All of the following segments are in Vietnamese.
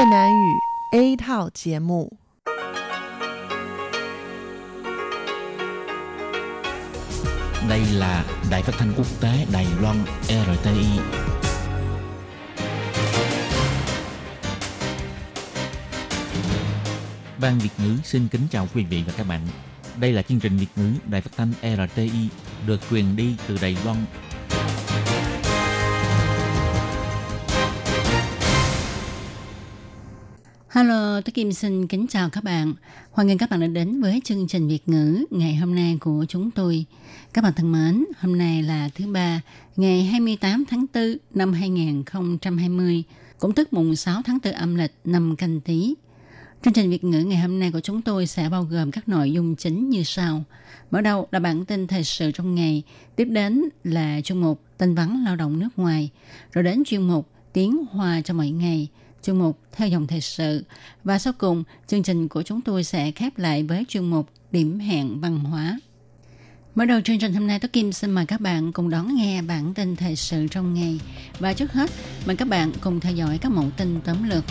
Việt Nam ngữ A thảo节目. Đây là Đài Phát thanh Quốc tế Đài Loan RTI. Ban Việt ngữ xin kính chào quý vị và các bạn. Đây là chương trình Việt ngữ Đài Phát thanh RTI được truyền đi từ Đài Loan. Hello, tôi Kim xin kính chào các bạn. Hoan nghênh các bạn đã đến với chương trình Việt ngữ ngày hôm nay của chúng tôi. Các bạn thân mến, hôm nay là thứ ba, ngày 28 tháng 4 năm 2020, cũng tức mùng 6 tháng 4 âm lịch năm Canh Tý. Chương trình Việt ngữ ngày hôm nay của chúng tôi sẽ bao gồm các nội dung chính như sau. Mở đầu là bản tin thời sự trong ngày, tiếp đến là chuyên mục tin vắn lao động nước ngoài, rồi đến chuyên mục tiếng Hoa cho mỗi ngày, chuyên mục theo dòng thời sự, và sau cùng chương trình của chúng tôi sẽ khép lại với chuyên mục điểm hẹn văn hóa. Mở đầu chương trình hôm nay, Tú Kim xin mời các bạn cùng đón nghe bản tin thời sự trong ngày, và trước hết mời các bạn cùng theo dõi các mẫu tin tóm lược.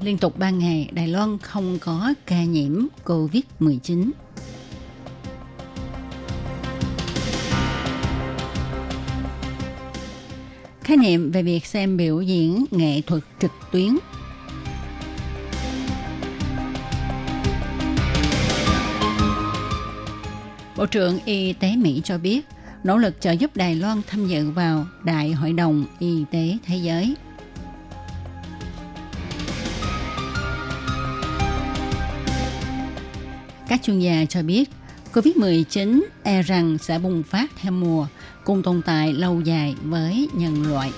Liên tục 3 ngày, Đài Loan không có ca nhiễm COVID-19. Khái niệm về việc xem biểu diễn nghệ thuật trực tuyến. Bộ trưởng Y tế Mỹ cho biết nỗ lực trợ giúp Đài Loan tham dự vào Đại hội đồng Y tế Thế giới. Các chuyên gia cho biết COVID-19 e rằng sẽ bùng phát theo mùa, cùng tồn tại lâu dài với nhân loại.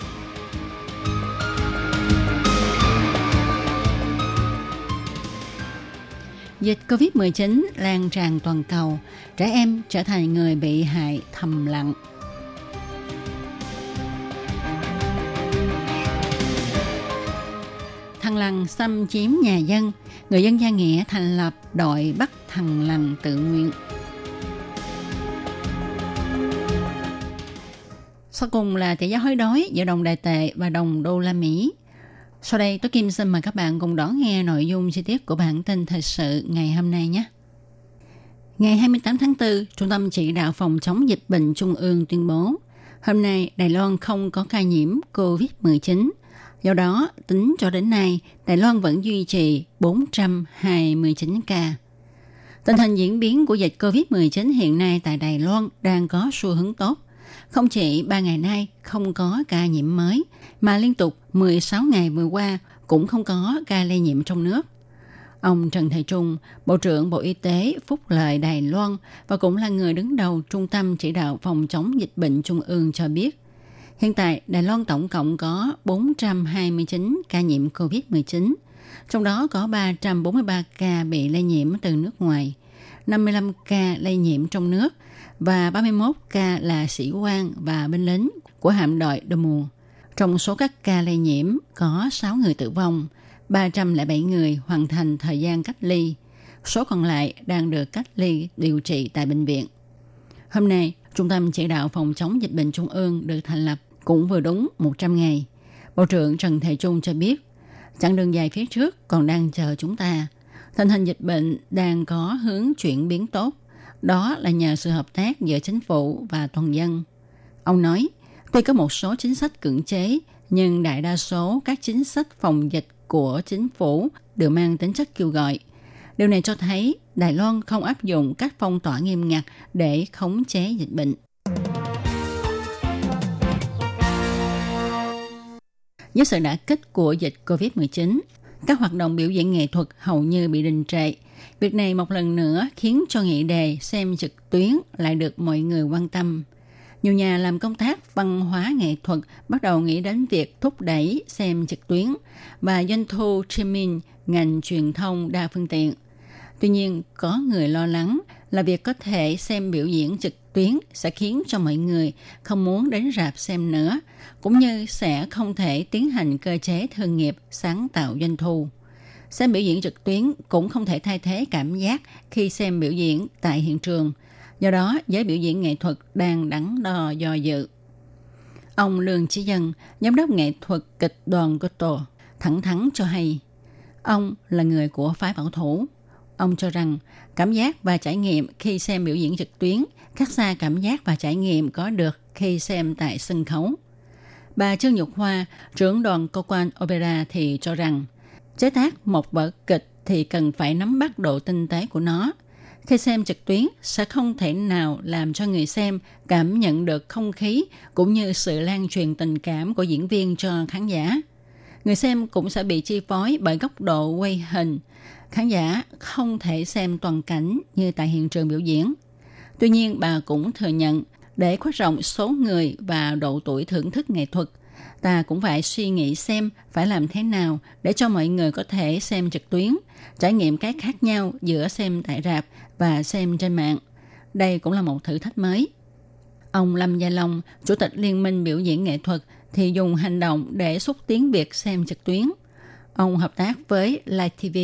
Dịch COVID-19 lan tràn toàn cầu, trẻ em trở thành người bị hại thầm lặng. Thằn lằn xâm chiếm nhà dân, người dân Gia Nghĩa thành lập đội bắt thằn lằn tự nguyện. Sau cùng là tỷ giá hối đoái giữa đồng đài tệ và đồng đô la Mỹ. Sau đây, Tú Kim xin mời các bạn cùng đón nghe nội dung chi tiết của bản tin thời sự ngày hôm nay nhé. Ngày 28 tháng 4, Trung tâm Chỉ đạo Phòng chống dịch bệnh Trung ương tuyên bố hôm nay Đài Loan không có ca nhiễm COVID-19. Do đó, tính cho đến nay, Đài Loan vẫn duy trì 429 ca. Tình hình diễn biến của dịch COVID-19 hiện nay tại Đài Loan đang có xu hướng tốt. Không chỉ 3 ngày nay không có ca nhiễm mới, mà liên tục 16 ngày vừa qua cũng không có ca lây nhiễm trong nước. Ông Trần Thầy Trung, Bộ trưởng Bộ Y tế Phúc lợi Đài Loan và cũng là người đứng đầu Trung tâm Chỉ đạo Phòng chống dịch bệnh Trung ương cho biết, hiện tại Đài Loan tổng cộng có 429 ca nhiễm COVID-19, trong đó có 343 ca bị lây nhiễm từ nước ngoài, 55 ca lây nhiễm trong nước, và 31 ca là sĩ quan và binh lính của hạm đội Đô Mùa. Trong số các ca lây nhiễm có 6 người tử vong, 307 người hoàn thành thời gian cách ly. Số còn lại đang được cách ly điều trị tại bệnh viện. Hôm nay, Trung tâm Chỉ đạo Phòng chống dịch bệnh Trung ương được thành lập cũng vừa đúng 100 ngày. Bộ trưởng Trần Thệ Trung cho biết, chặng đường dài phía trước còn đang chờ chúng ta. Tình hình dịch bệnh đang có hướng chuyển biến tốt. Đó là nhờ sự hợp tác giữa chính phủ và toàn dân. Ông nói, tuy có một số chính sách cưỡng chế, nhưng đại đa số các chính sách phòng dịch của chính phủ đều mang tính chất kêu gọi. Điều này cho thấy Đài Loan không áp dụng các phong tỏa nghiêm ngặt để khống chế dịch bệnh. Với sự đả kích của dịch COVID-19, các hoạt động biểu diễn nghệ thuật hầu như bị đình trệ. Việc này một lần nữa khiến cho nghị đề xem trực tuyến lại được mọi người quan tâm. Nhiều nhà làm công tác văn hóa nghệ thuật bắt đầu nghĩ đến việc thúc đẩy xem trực tuyến và doanh thu streaming ngành truyền thông đa phương tiện. Tuy nhiên, có người lo lắng là việc có thể xem biểu diễn trực tuyến sẽ khiến cho mọi người không muốn đến rạp xem nữa, cũng như sẽ không thể tiến hành cơ chế thương nghiệp sáng tạo doanh thu. Xem biểu diễn trực tuyến cũng không thể thay thế cảm giác khi xem biểu diễn tại hiện trường. Do đó, giới biểu diễn nghệ thuật đang đắn đo do dự. Ông Lương Chí Dân, giám đốc nghệ thuật kịch đoàn của tổ, thẳng thắn cho hay, ông là người của phái bảo thủ. Ông cho rằng cảm giác và trải nghiệm khi xem biểu diễn trực tuyến khác xa cảm giác và trải nghiệm có được khi xem tại sân khấu. Bà Trương Nhục Hoa, trưởng đoàn cơ quan opera thì cho rằng, chế tác một vở kịch thì cần phải nắm bắt độ tinh tế của nó. Khi xem trực tuyến sẽ không thể nào làm cho người xem cảm nhận được không khí cũng như sự lan truyền tình cảm của diễn viên cho khán giả. Người xem cũng sẽ bị chi phối bởi góc độ quay hình. Khán giả không thể xem toàn cảnh như tại hiện trường biểu diễn. Tuy nhiên, bà cũng thừa nhận, để khuếch rộng số người và độ tuổi thưởng thức nghệ thuật, ta cũng phải suy nghĩ xem phải làm thế nào để cho mọi người có thể xem trực tuyến, trải nghiệm cái khác nhau giữa xem tại rạp và xem trên mạng. Đây cũng là một thử thách mới. Ông Lâm Gia Long, Chủ tịch Liên minh Biểu diễn Nghệ thuật, thì dùng hành động để xúc tiến việc xem trực tuyến. Ông hợp tác với Live TV,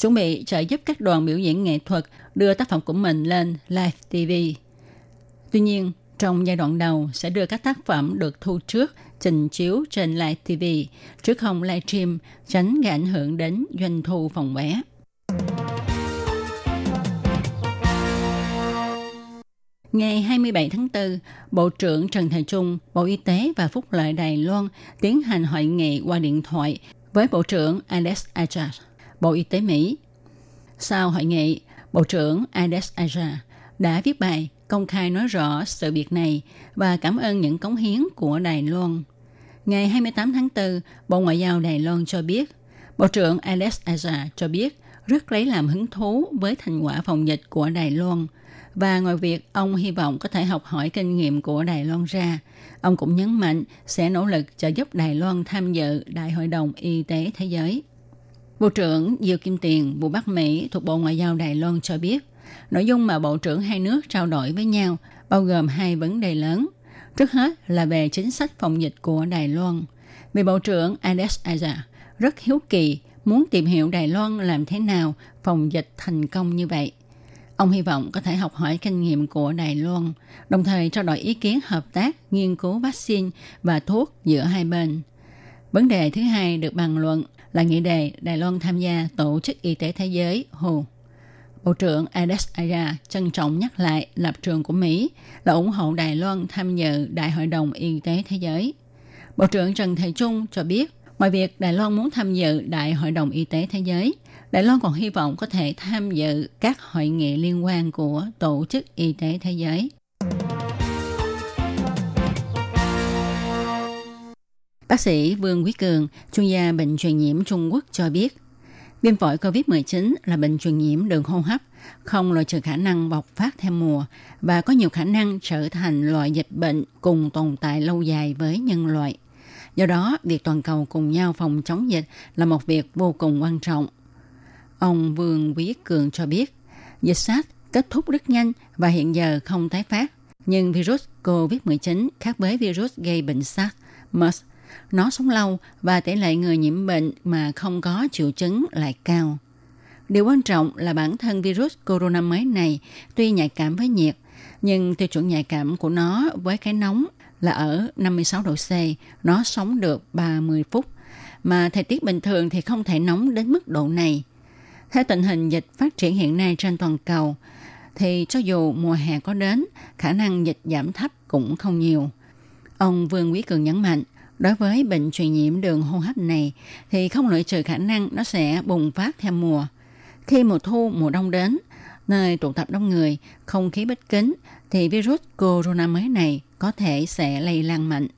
chuẩn bị trợ giúp các đoàn biểu diễn nghệ thuật đưa tác phẩm của mình lên Live TV. Tuy nhiên, trong giai đoạn đầu sẽ đưa các tác phẩm được thu trước trình chiếu trên Live TV, chứ không live stream, tránh gây ảnh hưởng đến doanh thu phòng vé. Ngày 27 tháng 4, Bộ trưởng Trần Thầy Trung, Bộ Y tế và Phúc lợi Đài Loan tiến hành hội nghị qua điện thoại với Bộ trưởng Alex Azar, Bộ Y tế Mỹ. Sau hội nghị, Bộ trưởng Alex Azar đã viết bài công khai nói rõ sự việc này và cảm ơn những cống hiến của Đài Loan. Ngày 28 tháng 4, Bộ Ngoại giao Đài Loan cho biết, Bộ trưởng Alex Azar cho biết rất lấy làm hứng thú với thành quả phòng dịch của Đài Loan. Và ngoài việc ông hy vọng có thể học hỏi kinh nghiệm của Đài Loan ra, ông cũng nhấn mạnh sẽ nỗ lực trợ giúp Đài Loan tham dự Đại hội đồng Y tế Thế giới. Bộ trưởng Dư Kim Tiền, Vụ Bắc Mỹ thuộc Bộ Ngoại giao Đài Loan cho biết, nội dung mà Bộ trưởng hai nước trao đổi với nhau bao gồm hai vấn đề lớn. Trước hết là về chính sách phòng dịch của Đài Loan. Vì Bộ trưởng Alex Azar rất hiếu kỳ muốn tìm hiểu Đài Loan làm thế nào phòng dịch thành công như vậy. Ông hy vọng có thể học hỏi kinh nghiệm của Đài Loan, đồng thời trao đổi ý kiến hợp tác, nghiên cứu vaccine và thuốc giữa hai bên. Vấn đề thứ hai được bàn luận là nghị đề Đài Loan tham gia Tổ chức Y tế Thế giới WHO. Bộ trưởng Alex Azar trân trọng nhắc lại lập trường của Mỹ là ủng hộ Đài Loan tham dự Đại hội đồng Y tế Thế giới. Bộ trưởng Trần Thệ Trung cho biết, ngoài việc Đài Loan muốn tham dự Đại hội đồng Y tế Thế giới, Đài Loan còn hy vọng có thể tham dự các hội nghị liên quan của Tổ chức Y tế Thế giới. Bác sĩ Vương Quý Cường, chuyên gia bệnh truyền nhiễm Trung Quốc cho biết, viêm phổi COVID-19 là bệnh truyền nhiễm đường hô hấp, không loại trừ khả năng bộc phát theo mùa và có nhiều khả năng trở thành loại dịch bệnh cùng tồn tại lâu dài với nhân loại. Do đó, việc toàn cầu cùng nhau phòng chống dịch là một việc vô cùng quan trọng. Ông Vương Quý Cường cho biết, dịch SARS kết thúc rất nhanh và hiện giờ không tái phát. Nhưng virus COVID-19 khác với virus gây bệnh SARS, MERS, nó sống lâu và tỷ lệ người nhiễm bệnh mà không có triệu chứng lại cao. Điều quan trọng là bản thân virus corona mới này tuy nhạy cảm với nhiệt, nhưng tiêu chuẩn nhạy cảm của nó với cái nóng là ở 56 độ C, nó sống được 30 phút, mà thời tiết bình thường thì không thể nóng đến mức độ này. Theo tình hình dịch phát triển hiện nay trên toàn cầu, thì cho dù mùa hè có đến, khả năng dịch giảm thấp cũng không nhiều. Ông Vương Quý Cường nhấn mạnh, đối với bệnh truyền nhiễm đường hô hấp này, thì không loại trừ khả năng nó sẽ bùng phát theo mùa. Khi mùa thu, mùa đông đến, nơi tụ tập đông người, không khí bích kín, thì virus corona mới này có thể sẽ lây lan mạnh.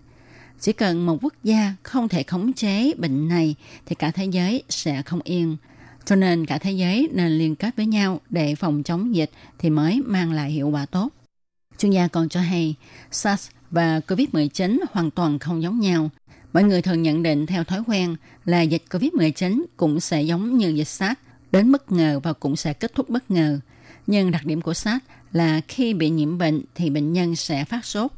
Chỉ cần một quốc gia không thể khống chế bệnh này, thì cả thế giới sẽ không yên. Cho nên cả thế giới nên liên kết với nhau để phòng chống dịch thì mới mang lại hiệu quả tốt. Chuyên gia còn cho hay, SARS và COVID-19 hoàn toàn không giống nhau. Mọi người thường nhận định theo thói quen là dịch COVID-19 cũng sẽ giống như dịch SARS, đến bất ngờ và cũng sẽ kết thúc bất ngờ. Nhưng đặc điểm của SARS là khi bị nhiễm bệnh thì bệnh nhân sẽ phát sốt.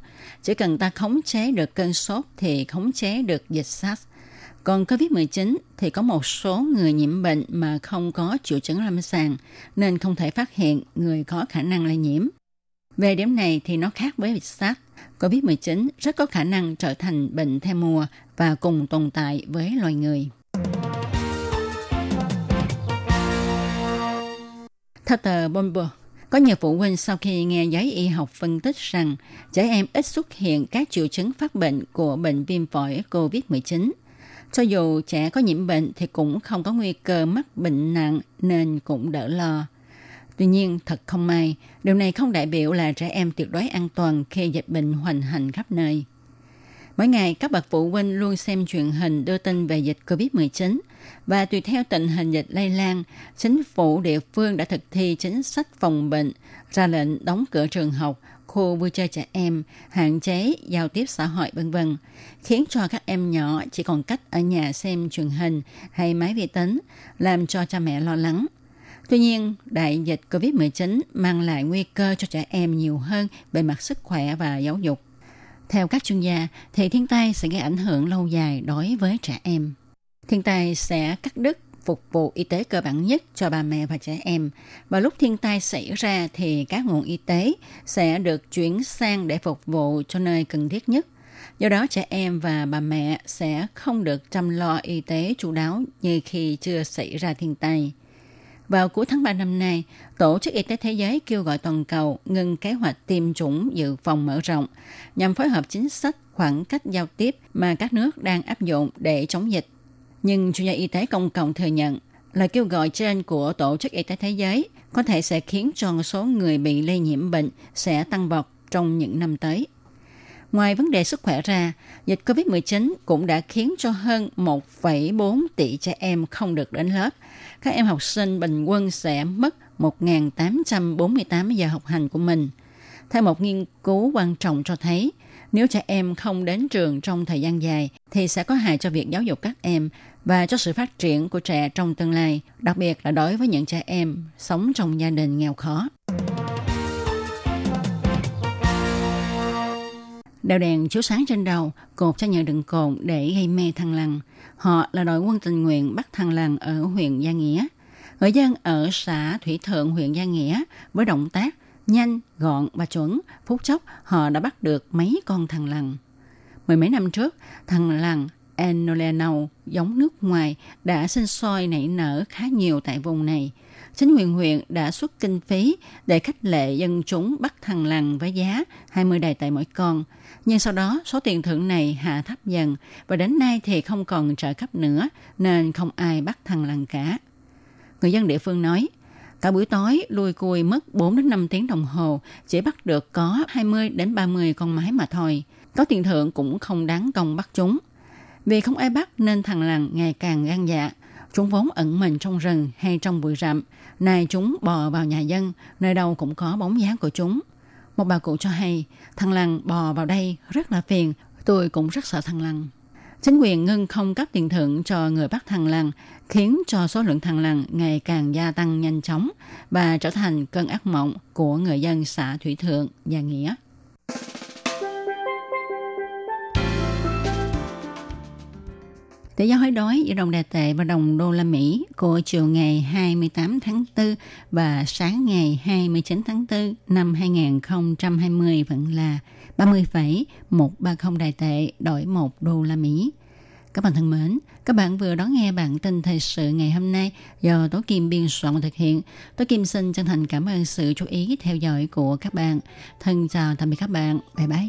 Chỉ cần ta khống chế được cơn sốt thì khống chế được dịch SARS. Còn COVID-19 thì có một số người nhiễm bệnh mà không có triệu chứng lâm sàng nên không thể phát hiện người có khả năng lây nhiễm. Về điểm này thì nó khác với SARS. COVID-19 rất có khả năng trở thành bệnh theo mùa và cùng tồn tại với loài người. Theo tờ Bloomberg, có nhiều phụ huynh sau khi nghe giới y học phân tích rằng trẻ em ít xuất hiện các triệu chứng phát bệnh của bệnh viêm phổi COVID-19. Cho dù trẻ có nhiễm bệnh thì cũng không có nguy cơ mắc bệnh nặng nên cũng đỡ lo. Tuy nhiên, thật không may, điều này không đại biểu là trẻ em tuyệt đối an toàn khi dịch bệnh hoành hành khắp nơi. Mỗi ngày, các bậc phụ huynh luôn xem truyền hình đưa tin về dịch COVID-19 và tùy theo tình hình dịch lây lan, chính phủ địa phương đã thực thi chính sách phòng bệnh, ra lệnh đóng cửa trường học, khu vui chơi trẻ em, hạn chế giao tiếp xã hội v.v. khiến cho các em nhỏ chỉ còn cách ở nhà xem truyền hình hay máy vi tính, làm cho cha mẹ lo lắng. Tuy nhiên, đại dịch COVID-19 mang lại nguy cơ cho trẻ em nhiều hơn về mặt sức khỏe và giáo dục. Theo các chuyên gia, thì thiên tai sẽ gây ảnh hưởng lâu dài đối với trẻ em. Thiên tai sẽ cắt đứt phục vụ y tế cơ bản nhất cho bà mẹ và trẻ em. Và lúc thiên tai xảy ra thì các nguồn y tế sẽ được chuyển sang để phục vụ cho nơi cần thiết nhất. Do đó, trẻ em và bà mẹ sẽ không được chăm lo y tế chú đáo như khi chưa xảy ra thiên tai. Vào cuối tháng 3 năm nay, Tổ chức Y tế Thế giới kêu gọi toàn cầu ngừng kế hoạch tiêm chủng dự phòng mở rộng nhằm phối hợp chính sách khoảng cách giao tiếp mà các nước đang áp dụng để chống dịch. Nhưng chuyên gia y tế công cộng thừa nhận là kêu gọi trên của Tổ chức Y tế Thế giới có thể sẽ khiến cho số người bị lây nhiễm bệnh sẽ tăng vọt trong những năm tới. Ngoài vấn đề sức khỏe ra, dịch COVID-19 cũng đã khiến cho hơn 1,4 tỷ trẻ em không được đến lớp. Các em học sinh bình quân sẽ mất 1.848 giờ học hành của mình. Theo một nghiên cứu quan trọng cho thấy, nếu trẻ em không đến trường trong thời gian dài thì sẽ có hại cho việc giáo dục các em và cho sự phát triển của trẻ trong tương lai, đặc biệt là đối với những trẻ em sống trong gia đình nghèo khó. Đạo đèn chiếu sáng trên đầu, cột cho nhờ đựng cồn để gây mê thằn lằn. Họ là đội quân tình nguyện bắt thằn lằn ở huyện Gia Nghĩa. Người dân ở xã Thủy Thượng, huyện Gia Nghĩa, với động tác nhanh, gọn và chuẩn, phút chốc họ đã bắt được mấy con thằn lằn. Mười mấy năm trước, thằn lằn Enolenau giống nước ngoài đã sinh sôi nảy nở khá nhiều tại vùng này. Chính quyền huyện đã xuất kinh phí để khích lệ dân chúng bắt thằn lằn với giá 20 đài tệ mỗi con. Nhưng sau đó, số tiền thưởng này hạ thấp dần và đến nay thì không còn trợ cấp nữa nên không ai bắt thằn lằn cả. Người dân địa phương nói, cả buổi tối lui cui mất 4-5 tiếng đồng hồ chỉ bắt được có 20-30 con mái mà thôi. Có tiền thưởng cũng không đáng công bắt chúng. Vì không ai bắt nên thằn lằn ngày càng gan dạ. Chúng vốn ẩn mình trong rừng hay trong bụi rậm, nay chúng bò vào nhà dân, nơi đâu cũng có bóng dáng của chúng. Một bà cụ cho hay, thằn lằn bò vào đây rất là phiền, tôi cũng rất sợ thằn lằn. Chính quyền ngưng không cấp tiền thưởng cho người bắt thằn lằn, khiến cho số lượng thằn lằn ngày càng gia tăng nhanh chóng và trở thành cơn ác mộng của người dân xã Thủy Thượng, Gia Nghĩa. Tỷ giá hối đoái giữa đồng đài tệ và đồng đô la Mỹ của chiều ngày 28 tháng 4 và sáng ngày 29 tháng 4 năm 2020 vẫn là 30,130 đài tệ đổi 1 đô la Mỹ. Các bạn thân mến, các bạn vừa đón nghe bản tin thời sự ngày hôm nay do Tố Kim biên soạn và thực hiện. Tố Kim xin chân thành cảm ơn sự chú ý theo dõi của các bạn. Thân chào tạm biệt các bạn. Bye bye.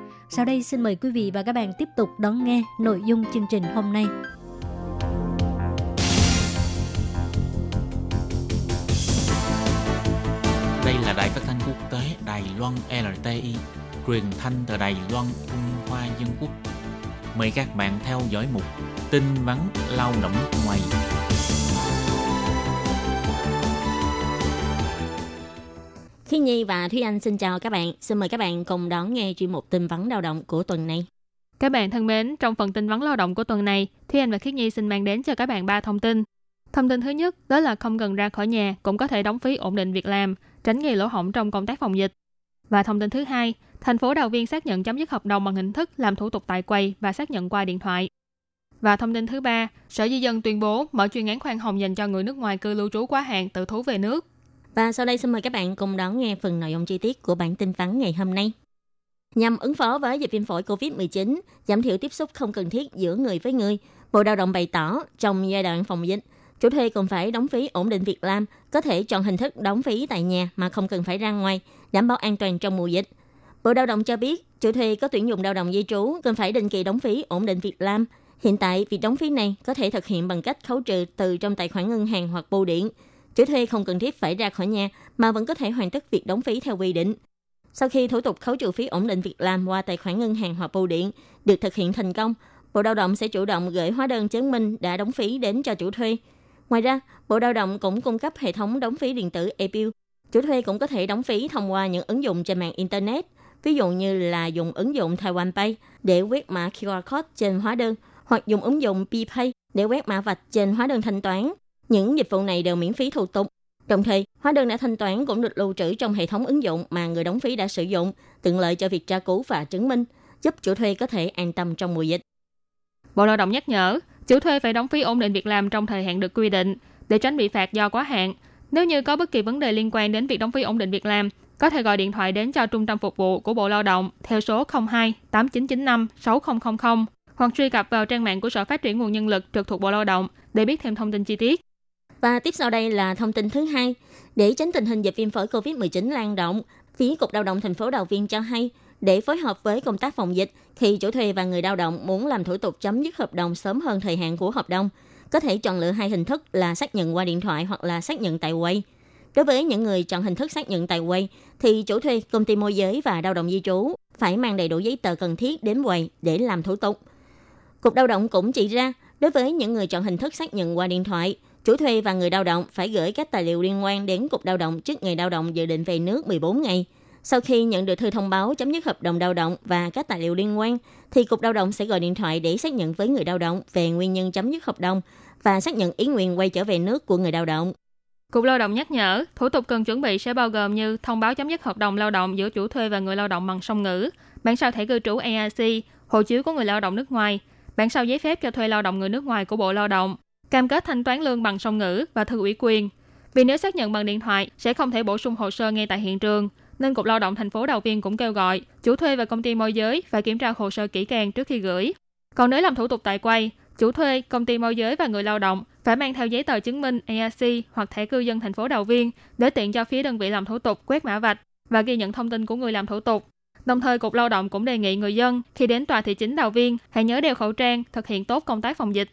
Sau đây xin mời quý vị và các bạn tiếp tục đón nghe nội dung chương trình hôm nay. Đây là Đài Phát thanh Quốc tế Đài Loan RTI, truyền thanh từ Đài Loan, Trung Hoa Dân Quốc. Mời các bạn theo dõi mục tin vắn lao động ngoài. Khi Nhi và Thúy Anh xin chào các bạn. Xin mời các bạn cùng đón nghe chuyên mục tin vắn lao động của tuần này. Các bạn thân mến, trong phần tin vắn lao động của tuần này, Thúy Anh và Khiết Nhi xin mang đến cho các bạn 3 thông tin. Thông tin thứ nhất, đó là không cần ra khỏi nhà cũng có thể đóng phí ổn định việc làm, tránh gây lỗ hổng trong công tác phòng dịch. Và thông tin thứ hai, thành phố Đào Viên xác nhận chấm dứt hợp đồng bằng hình thức làm thủ tục tại quầy và xác nhận qua điện thoại. Và thông tin thứ ba, Sở Di dân tuyên bố mở chuyên án khoan hồng dành cho người nước ngoài cư lưu trú quá hạn tự thú về nước. Và sau đây xin mời các bạn cùng đón nghe phần nội dung chi tiết của bản tin vắn ngày hôm nay. Nhằm ứng phó với dịch viêm phổi COVID-19, giảm thiểu tiếp xúc không cần thiết giữa người với người, Bộ Lao động bày tỏ trong giai đoạn phòng dịch, chủ thuê còn phải đóng phí ổn định việc làm, có thể chọn hình thức đóng phí tại nhà mà không cần phải ra ngoài, đảm bảo an toàn trong mùa dịch. Bộ Lao động cho biết, chủ thuê có tuyển dụng lao động di trú cần phải định kỳ đóng phí ổn định việc làm. Hiện tại, việc đóng phí này có thể thực hiện bằng cách khấu trừ từ trong tài khoản ngân hàng hoặc bưu điện. Chủ thuê không cần thiết phải ra khỏi nhà mà vẫn có thể hoàn tất việc đóng phí theo quy định. Sau khi thủ tục khấu trừ phí ổn định việc làm qua tài khoản ngân hàng hoặc bưu điện được thực hiện thành công, Bộ Lao động sẽ chủ động gửi hóa đơn chứng minh đã đóng phí đến cho chủ thuê. Ngoài ra, Bộ Lao động cũng cung cấp hệ thống đóng phí điện tử e-PU. Chủ thuê cũng có thể đóng phí thông qua những ứng dụng trên mạng Internet, ví dụ như là dùng ứng dụng Taiwan Pay để quét mã QR code trên hóa đơn hoặc dùng ứng dụng P-Pay để quét mã vạch trên hóa đơn thanh toán. Những dịch vụ này đều miễn phí thủ tục. Đồng thời, hóa đơn đã thanh toán cũng được lưu trữ trong hệ thống ứng dụng mà người đóng phí đã sử dụng, tiện lợi cho việc tra cứu và chứng minh, giúp chủ thuê có thể an tâm trong mùa dịch. Bộ Lao động nhắc nhở, chủ thuê phải đóng phí ổn định việc làm trong thời hạn được quy định để tránh bị phạt do quá hạn. Nếu như có bất kỳ vấn đề liên quan đến việc đóng phí ổn định việc làm, có thể gọi điện thoại đến cho trung tâm phục vụ của Bộ Lao động theo số 02 8995 6000 hoặc truy cập vào trang mạng của Sở Phát triển Nguồn Nhân lực trực thuộc Bộ Lao động để biết thêm thông tin chi tiết. Và tiếp sau đây là thông tin thứ hai. Để tránh tình hình dịch viêm phổi COVID-19 lan rộng, phía Cục Lao động thành phố Đào Viên cho hay, để phối hợp với công tác phòng dịch, khi chủ thuê và người lao động muốn làm thủ tục chấm dứt hợp đồng sớm hơn thời hạn của hợp đồng, có thể chọn lựa hai hình thức là xác nhận qua điện thoại hoặc là xác nhận tại quầy. Đối với những người chọn hình thức xác nhận tại quầy, thì chủ thuê, công ty môi giới và lao động di trú phải mang đầy đủ giấy tờ cần thiết đến quầy để làm thủ tục. Cục Lao động cũng chỉ ra, đối với những người chọn hình thức xác nhận qua điện thoại, chủ thuê và người lao động phải gửi các tài liệu liên quan đến Cục Lao động trước ngày lao động dự định về nước 14 ngày. Sau khi nhận được thư thông báo chấm dứt hợp đồng lao động và các tài liệu liên quan, thì Cục Lao động sẽ gọi điện thoại để xác nhận với người lao động về nguyên nhân chấm dứt hợp đồng và xác nhận ý nguyện quay trở về nước của người lao động. Cục Lao động nhắc nhở, thủ tục cần chuẩn bị sẽ bao gồm như thông báo chấm dứt hợp đồng lao động giữa chủ thuê và người lao động bằng song ngữ, bản sao thẻ cư trú EAC, hộ chiếu của người lao động nước ngoài, bản sao giấy phép cho thuê lao động người nước ngoài của Bộ Lao động, cam kết thanh toán lương bằng song ngữ và thư ủy quyền. Vì nếu xác nhận bằng điện thoại sẽ không thể bổ sung hồ sơ ngay tại hiện trường, nên Cục Lao động thành phố Đào Viên cũng kêu gọi chủ thuê và công ty môi giới phải kiểm tra hồ sơ kỹ càng trước khi gửi. Còn nếu làm thủ tục tại quầy, chủ thuê, công ty môi giới và người lao động phải mang theo giấy tờ chứng minh EAC hoặc thẻ cư dân thành phố Đào Viên để tiện cho phía đơn vị làm thủ tục quét mã vạch và ghi nhận thông tin của người làm thủ tục. Đồng thời, Cục Lao động cũng đề nghị người dân khi đến tòa thị chính Đào Viên hãy nhớ đeo khẩu trang, thực hiện tốt công tác phòng dịch.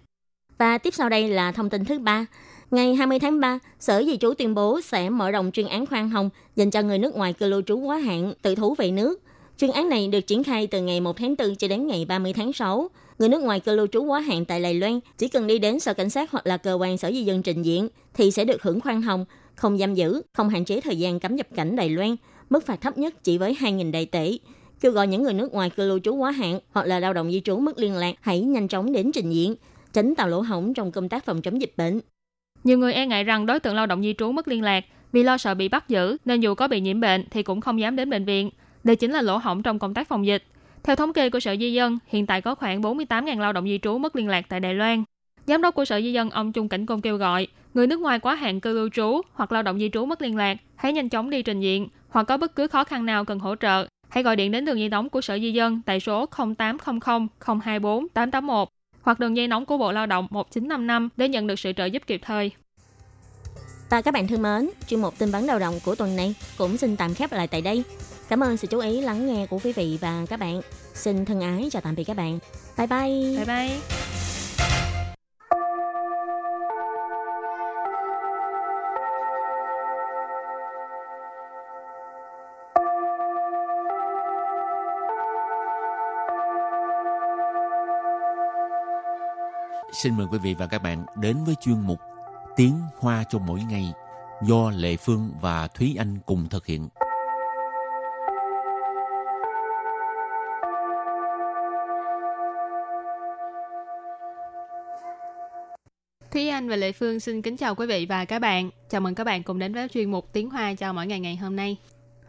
Và tiếp sau đây là thông tin thứ ba. Ngày 20 tháng 3, Sở Di trú tuyên bố sẽ mở rộng chuyên án khoan hồng dành cho người nước ngoài cư lưu trú quá hạn tự thú về nước. Chuyên án này được triển khai từ ngày 1 tháng 4 cho đến ngày 30 tháng 6. Người nước ngoài cư lưu trú quá hạn tại Đài Loan chỉ cần đi đến sở cảnh sát hoặc là cơ quan sở di dân trình diện thì sẽ được hưởng khoan hồng, không giam giữ, không hạn chế thời gian cấm nhập cảnh Đài Loan, mức phạt thấp nhất chỉ với 2.000 Đài tệ. Kêu gọi những người nước ngoài cư lưu trú quá hạn hoặc là lao động di trú mất liên lạc hãy nhanh chóng đến trình diện, tránh tạo lỗ hổng trong công tác phòng chống dịch bệnh. Nhiều người e ngại rằng đối tượng lao động di trú mất liên lạc vì lo sợ bị bắt giữ nên dù có bị nhiễm bệnh thì cũng không dám đến bệnh viện. Đây chính là lỗ hổng trong công tác phòng dịch. Theo thống kê của Sở Di dân, hiện tại có khoảng 48.000 lao động di trú mất liên lạc tại Đài Loan. Giám đốc của Sở Di dân ông Chung Cảnh Công kêu gọi người nước ngoài quá hạn cư lưu trú hoặc lao động di trú mất liên lạc, hãy nhanh chóng đi trình diện, hoặc có bất cứ khó khăn nào cần hỗ trợ, hãy gọi điện đến đường dây nóng của Sở Di dân tại số 0800 024 881 hoặc đường dây nóng của Bộ Lao động 1955 để nhận được sự trợ giúp kịp thời. Và các bạn thân mến, chuyên mục tin vắn lao động của tuần này cũng xin tạm khép lại tại đây. Cảm ơn sự chú ý lắng nghe của quý vị và các bạn. Xin thân ái chào tạm biệt các bạn. Bye bye. Bye bye. Xin mời quý vị và các bạn đến với chuyên mục Tiếng Hoa cho mỗi ngày do Lệ Phương và Thúy Anh cùng thực hiện. Thúy Anh và Lệ Phương xin kính chào quý vị và các bạn. Chào mừng các bạn cùng đến với chuyên mục Tiếng Hoa cho mỗi ngày hôm nay.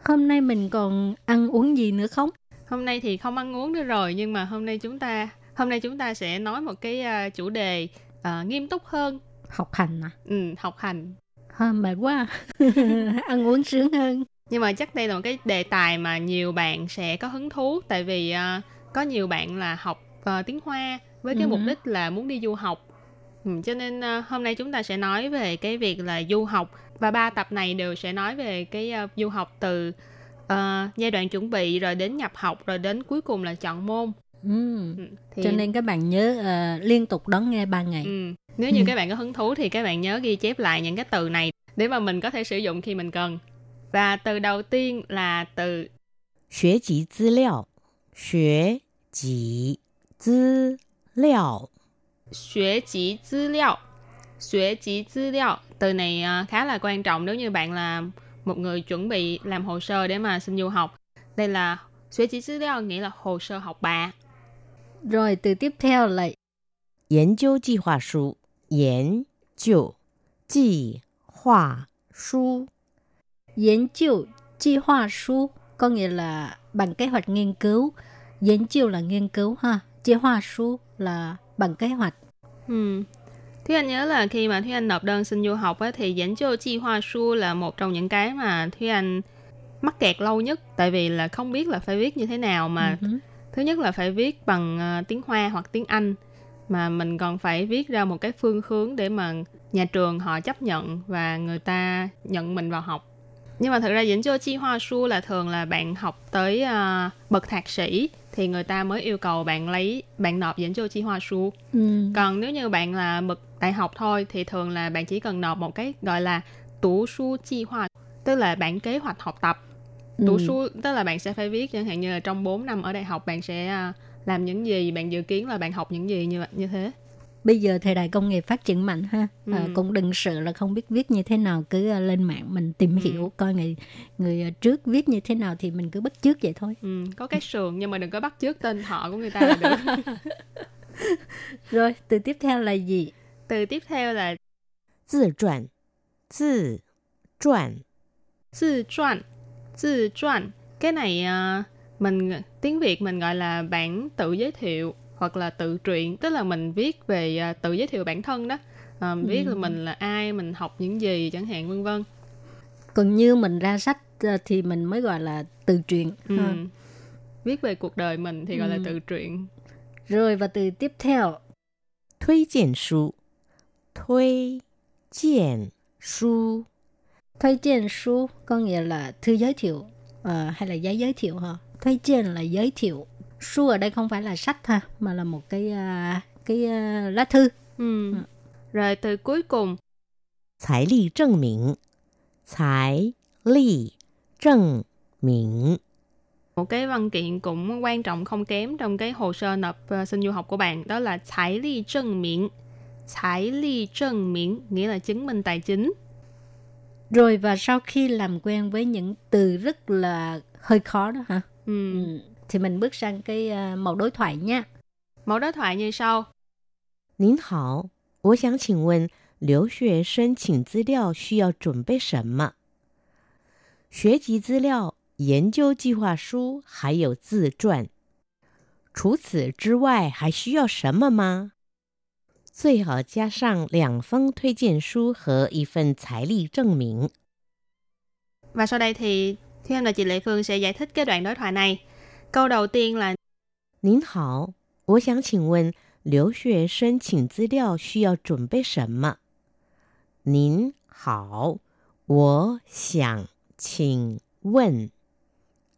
Hôm nay mình còn ăn uống gì nữa không? Hôm nay thì không ăn uống nữa rồi, nhưng mà hôm nay chúng ta sẽ nói một cái chủ đề nghiêm túc hơn. Học hành à? Ừ, học hành. Mệt quá. Ăn uống sướng hơn. Nhưng mà chắc đây là một cái đề tài mà nhiều bạn sẽ có hứng thú, tại vì có nhiều bạn là học tiếng Hoa với cái mục đích là muốn đi du học. Cho nên hôm nay chúng ta sẽ nói về cái việc là du học, và ba tập này đều sẽ nói về cái du học từ giai đoạn chuẩn bị rồi đến nhập học rồi đến cuối cùng là chọn môn. Thì... cho nên các bạn nhớ liên tục đón nghe 3 ngày. Nếu như các bạn có hứng thú thì các bạn nhớ ghi chép lại những cái từ này để mà mình có thể sử dụng khi mình cần. Và từ đầu tiên là từ Xuế chỉ tư liệu. Xuế chỉ tư liệu. Xuế chỉ tư liệu. Xuế chỉ tư liệu. Từ này khá là quan trọng nếu như bạn là một người chuẩn bị làm hồ sơ để mà xin du học. Đây là Xuế chỉ tư liệu, nghĩa là hồ sơ học bạ. Rồi từ tiếp theo là Nghiên cứu kế hoạch sưu. Nghiên cứu kế hoạch sưu. Nghiên cứu kế hoạch sưu có nghĩa là bản kế hoạch nghiên cứu. Nghiên cứu là nghiên cứu ha, kế hoạch sưu là bản kế hoạch. Thúy Anh nhớ là khi mà Thúy Anh nộp đơn xin du học ấy, thì nghiên cứu kế hoạch sưu là một trong những cái mà Thúy Anh mắc kẹt lâu nhất, tại vì là không biết là phải viết như thế nào mà. Thứ nhất là phải viết bằng tiếng Hoa hoặc tiếng Anh, mà mình còn phải viết ra một cái phương hướng để mà nhà trường họ chấp nhận và người ta nhận mình vào học. Nhưng mà thật ra dĩnh cho chi hoa su là thường là bạn học tới bậc thạc sĩ thì người ta mới yêu cầu bạn nộp dĩnh cho chi hoa su. Còn nếu như bạn là bậc đại học thôi thì thường là bạn chỉ cần nộp một cái gọi là tú su chi hoa, tức là bản kế hoạch học tập. Tú su tức là bạn sẽ phải viết chẳng hạn như là trong 4 năm ở đại học bạn sẽ làm những gì, bạn dự kiến là bạn học những gì như thế. Bây giờ thời đại công nghiệp phát triển mạnh ha, cũng đừng sợ là không biết viết như thế nào, cứ lên mạng mình tìm hiểu coi người trước viết như thế nào thì mình cứ bắt chước vậy thôi. Có cái sườn nhưng mà đừng có bắt chước tên họ của người ta là được. Rồi từ tiếp theo là gì? Từ tiếp theo là tự truyện. Tự truyện. Tự truyện. Tự truyện. Cái này mình tiếng Việt mình gọi là bản tự giới thiệu hoặc là tự truyện, tức là mình viết về tự giới thiệu bản thân đó, viết là mình là ai, mình học những gì chẳng hạn, vân vân. Còn như mình ra sách thì mình mới gọi là tự truyện. Viết về cuộc đời mình thì gọi là tự truyện. Rồi và từ tiếp theo, thuê kiện su. Thuê kiện su. Thuê kiện su có nghĩa là thư giới thiệu hay là giấy giới thiệu hả? Thuê kiện là giới thiệu. Su ở đây không phải là sách ha, mà là một cái lá thư. Rồi từ cuối cùng, tài lý chứng minh. Tài lý chứng minh. Một cái văn kiện cũng quan trọng không kém trong cái hồ sơ nộp xin du học của bạn, đó là tài lý chứng minh. Tài lý chứng minh nghĩa là chứng minh tài chính. Rồi và sau khi làm quen với những từ rất là hơi khó đó hả? Thì mình bước sang cái mẫu đối thoại nha. Mẫu đối thoại như sau. 您好,我想请问留学申请资料需要准备什么? 学籍资料,研究计划书还有自传。除此之外还需要什么吗?最好加上2封推荐书和1份财力证明。Và sau đây thì thêm là chị Lệ Phương sẽ giải thích cái đoạn đối thoại này. Câu đầu tiên là 您好，我想请问留学申请资料需要准备什么？ 您好，我想请问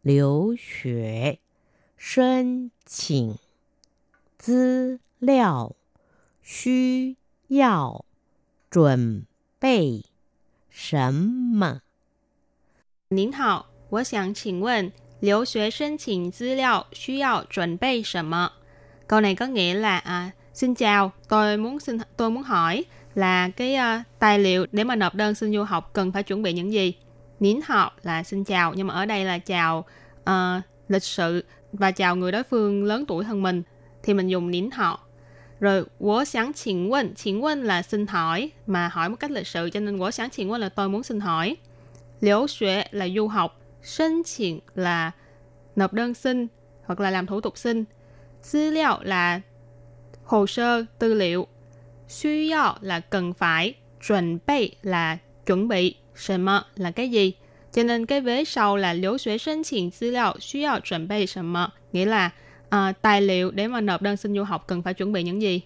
留学申请资料需要准备什么？ 您好，我想请问留学申请资料需要准备什么？ Câu này có nghĩa là xin chào, tôi muốn hỏi là cái tài liệu để mà nộp đơn xin du học cần phải chuẩn bị những gì? Nín hào là xin chào, nhưng mà ở đây là chào lịch sự và chào người đối phương lớn tuổi hơn mình thì mình dùng nín hào. Rồi, 我想请问 là xin hỏi mà hỏi một cách lịch sự, cho nên 我想请问 là tôi muốn xin hỏi. 留学 là du học, 申请 là nộp đơn xin hoặc là làm thủ tục xin, 资料 là hồ sơ, tư liệu, 需要 là cần phải, 准备 là chuẩn bị, 什么 là cái gì. Cho nên cái vế sau là 留学申请资料需要准备什么 nghĩa là tài liệu để mà nộp đơn xin du học cần phải chuẩn bị những gì.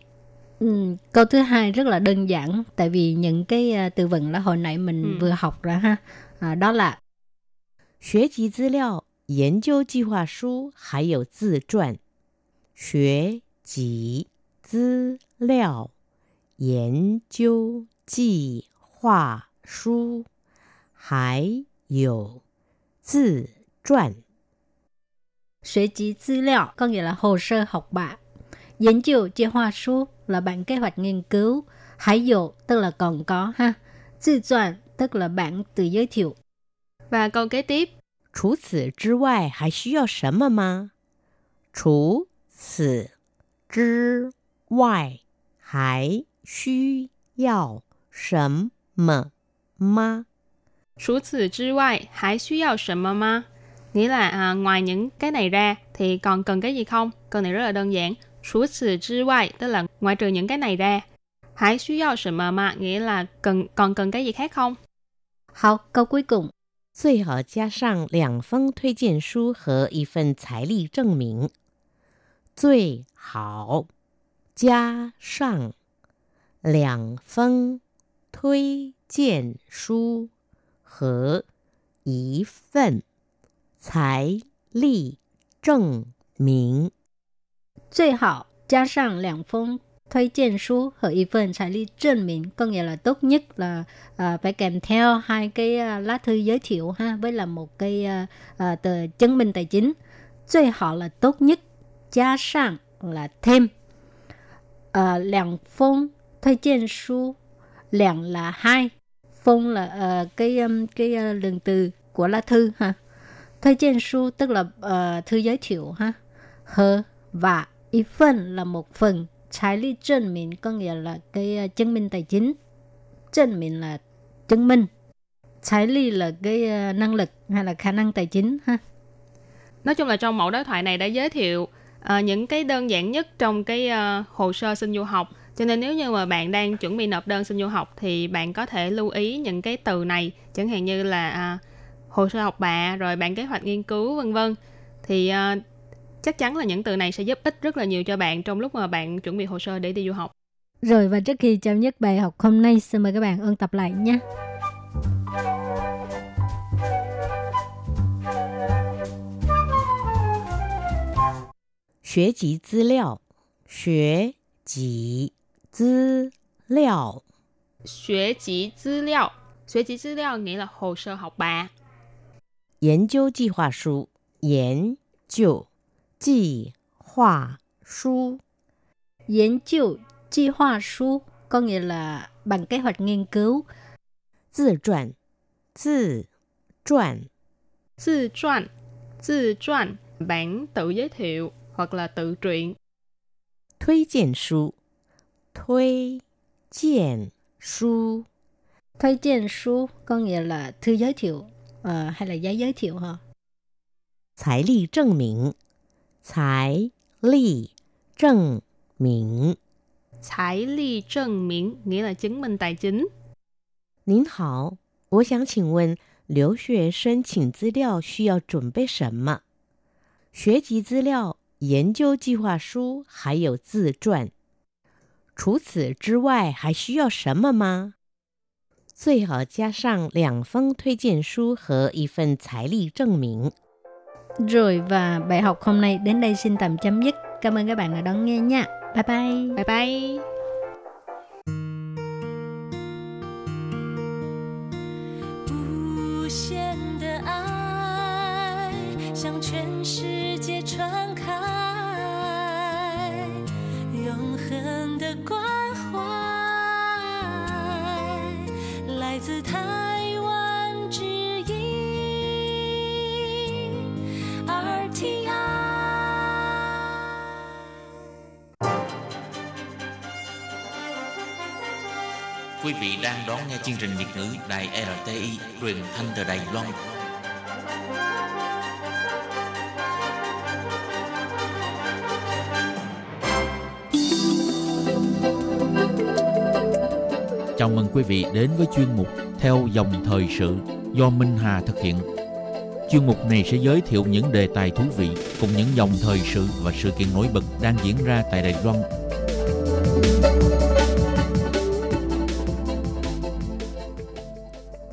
Câu thứ hai rất là đơn giản, tại vì những cái từ vựng là hồi nãy mình vừa học rồi ha. Đó là 学籍资料、研究计划书还有自传。 学籍资料 có nghĩa là hồ sơ học bạ, 研究计划书 là bản kế hoạch nghiên cứu, 还有 tức là còn có ha, 自传 tức là bản tự giới thiệu. Và câu kế tiếp, 除此之外还需要什么吗? 除此之外还需要什么吗? 除此之外还需要什么吗? Nghĩa là ngoài những cái này ra thì còn cần cái gì không? Câu này rất là đơn giản. 除此之外 tức là ngoại trừ những cái này ra. 还需要什么吗? Nghĩa là còn cần cái gì khác không? Hào, câu cuối cùng. 最好加上2封推荐书和1份财力证明。 最好加上2封推荐书和1份财力证明。 最好加上2封推荐书和1份财力证明 có nghĩa là tốt nhất là phải kèm theo 2 cái lá thư giới thiệu ha, với là một cái tờ chứng minh tài chính. 最好 là tốt nhất, 加上 là thêm, 2封推荐书, 2 là 2, 封 là cái lượng từ của lá thư ha, 推荐书 tức là thư giới thiệu ha, hờ và 1份 là 1 phần, 财力证明 có nghĩa là cái chứng minh tài chính, 证明 là chứng minh, 财力 là cái năng lực hay là khả năng tài chính ha. Nói chung là trong mẫu đối thoại này đã giới thiệu những cái đơn giản nhất trong cái hồ sơ xin du học. Cho nên nếu như mà bạn đang chuẩn bị nộp đơn xin du học thì bạn có thể lưu ý những cái từ này, chẳng hạn như là hồ sơ học bạ, rồi bản kế hoạch nghiên cứu, vân vân. Thì chắc chắn là những từ này sẽ giúp ích rất là nhiều cho bạn trong lúc mà bạn chuẩn bị hồ sơ để đi du học. Rồi, và trước khi chấm dứt bài học hôm nay, xin mời các bạn ôn tập lại nhé. Học tập tư liệu, học tập tư liệu nghĩa là hồ sơ học bạ. Nghiên cứu计划书 có nghĩa là bản kế hoạch nghiên cứu. Tự truyện bản tự giới thiệu hoặc là tự truyện.推荐书 có nghĩa là thư giới thiệu hay là giấy giới thiệu hả? 财力证明 Tài lý chứng minh, nghĩa là chứng minh tài chính.您好，我想请问留学申请资料需要准备什么？学籍资料、研究计划书还有自传。除此之外还需要什么吗？最好加上两封推荐书和一份财力证明。Rồi và bài học hôm nay đến đây xin tạm chấm dứt. Cảm ơn các bạn đã đón nghe nha. Bye bye. Bye bye. Quý vị đang đón nghe chương trình Việt ngữ Đài RTI truyền thanh từ Đài Loan. Chào mừng quý vị đến với chuyên mục Theo dòng thời sự do Minh Hà thực hiện. Chuyên mục này sẽ giới thiệu những đề tài thú vị cùng những dòng thời sự và sự kiện nổi bật đang diễn ra tại Đài Loan.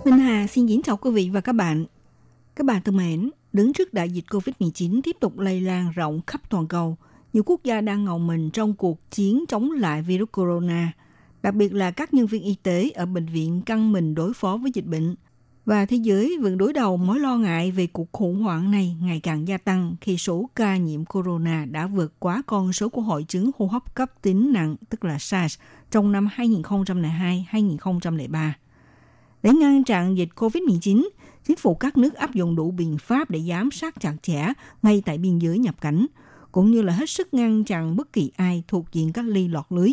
Minh Hà xin kính chào quý vị và các bạn. Các bạn thân mến, đứng trước đại dịch COVID-19 tiếp tục lây lan rộng khắp toàn cầu, nhiều quốc gia đang ngầu mình trong cuộc chiến chống lại virus corona, đặc biệt là các nhân viên y tế ở bệnh viện căng mình đối phó với dịch bệnh. Và thế giới vẫn đối đầu mối lo ngại về cuộc khủng hoảng này ngày càng gia tăng khi số ca nhiễm corona đã vượt quá con số của hội chứng hô hấp cấp tính nặng, tức là SARS, trong năm 2002-2003. Để ngăn chặn dịch COVID-19, chính phủ các nước áp dụng đủ biện pháp để giám sát chặt chẽ ngay tại biên giới nhập cảnh, cũng như là hết sức ngăn chặn bất kỳ ai thuộc diện cách ly lọt lưới.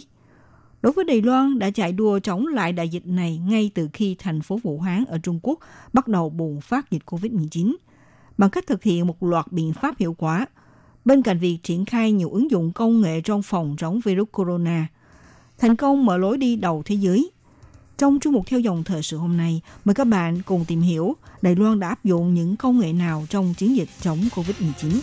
Đối với Đài Loan đã chạy đua chống lại đại dịch này ngay từ khi thành phố Vũ Hán ở Trung Quốc bắt đầu bùng phát dịch COVID-19, bằng cách thực hiện một loạt biện pháp hiệu quả, bên cạnh việc triển khai nhiều ứng dụng công nghệ trong phòng chống virus corona, thành công mở lối đi đầu thế giới. Trong chương mục Theo dòng thời sự hôm nay, mời các bạn cùng tìm hiểu Đài Loan đã áp dụng những công nghệ nào trong chiến dịch chống COVID-19.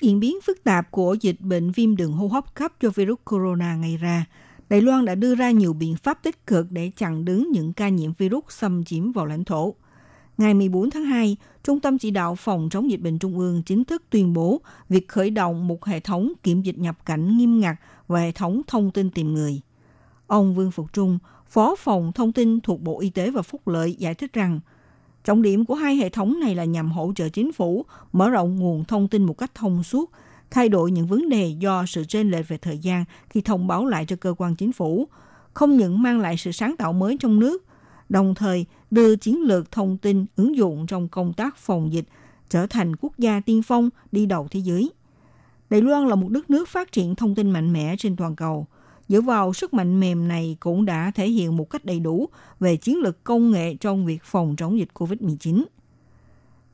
Diễn biến phức tạp của dịch bệnh viêm đường hô hấp cấp do virus corona gây ra, Đài Loan đã đưa ra nhiều biện pháp tích cực để chặn đứng những ca nhiễm virus xâm chiếm vào lãnh thổ. Ngày 14 tháng 2, Trung tâm Chỉ đạo Phòng chống dịch bệnh Trung ương chính thức tuyên bố việc khởi động một hệ thống kiểm dịch nhập cảnh nghiêm ngặt và hệ thống thông tin tìm người. Ông Vương Phục Trung, Phó Phòng Thông tin thuộc Bộ Y tế và Phúc lợi giải thích rằng, trọng điểm của hai hệ thống này là nhằm hỗ trợ chính phủ mở rộng nguồn thông tin một cách thông suốt, thay đổi những vấn đề do sự chênh lệch về thời gian khi thông báo lại cho cơ quan chính phủ, không những mang lại sự sáng tạo mới trong nước, đồng thời đưa chiến lược thông tin ứng dụng trong công tác phòng dịch trở thành quốc gia tiên phong đi đầu thế giới. Đài Loan là một đất nước phát triển thông tin mạnh mẽ trên toàn cầu. Dựa vào sức mạnh mềm này cũng đã thể hiện một cách đầy đủ về chiến lược công nghệ trong việc phòng chống dịch COVID-19.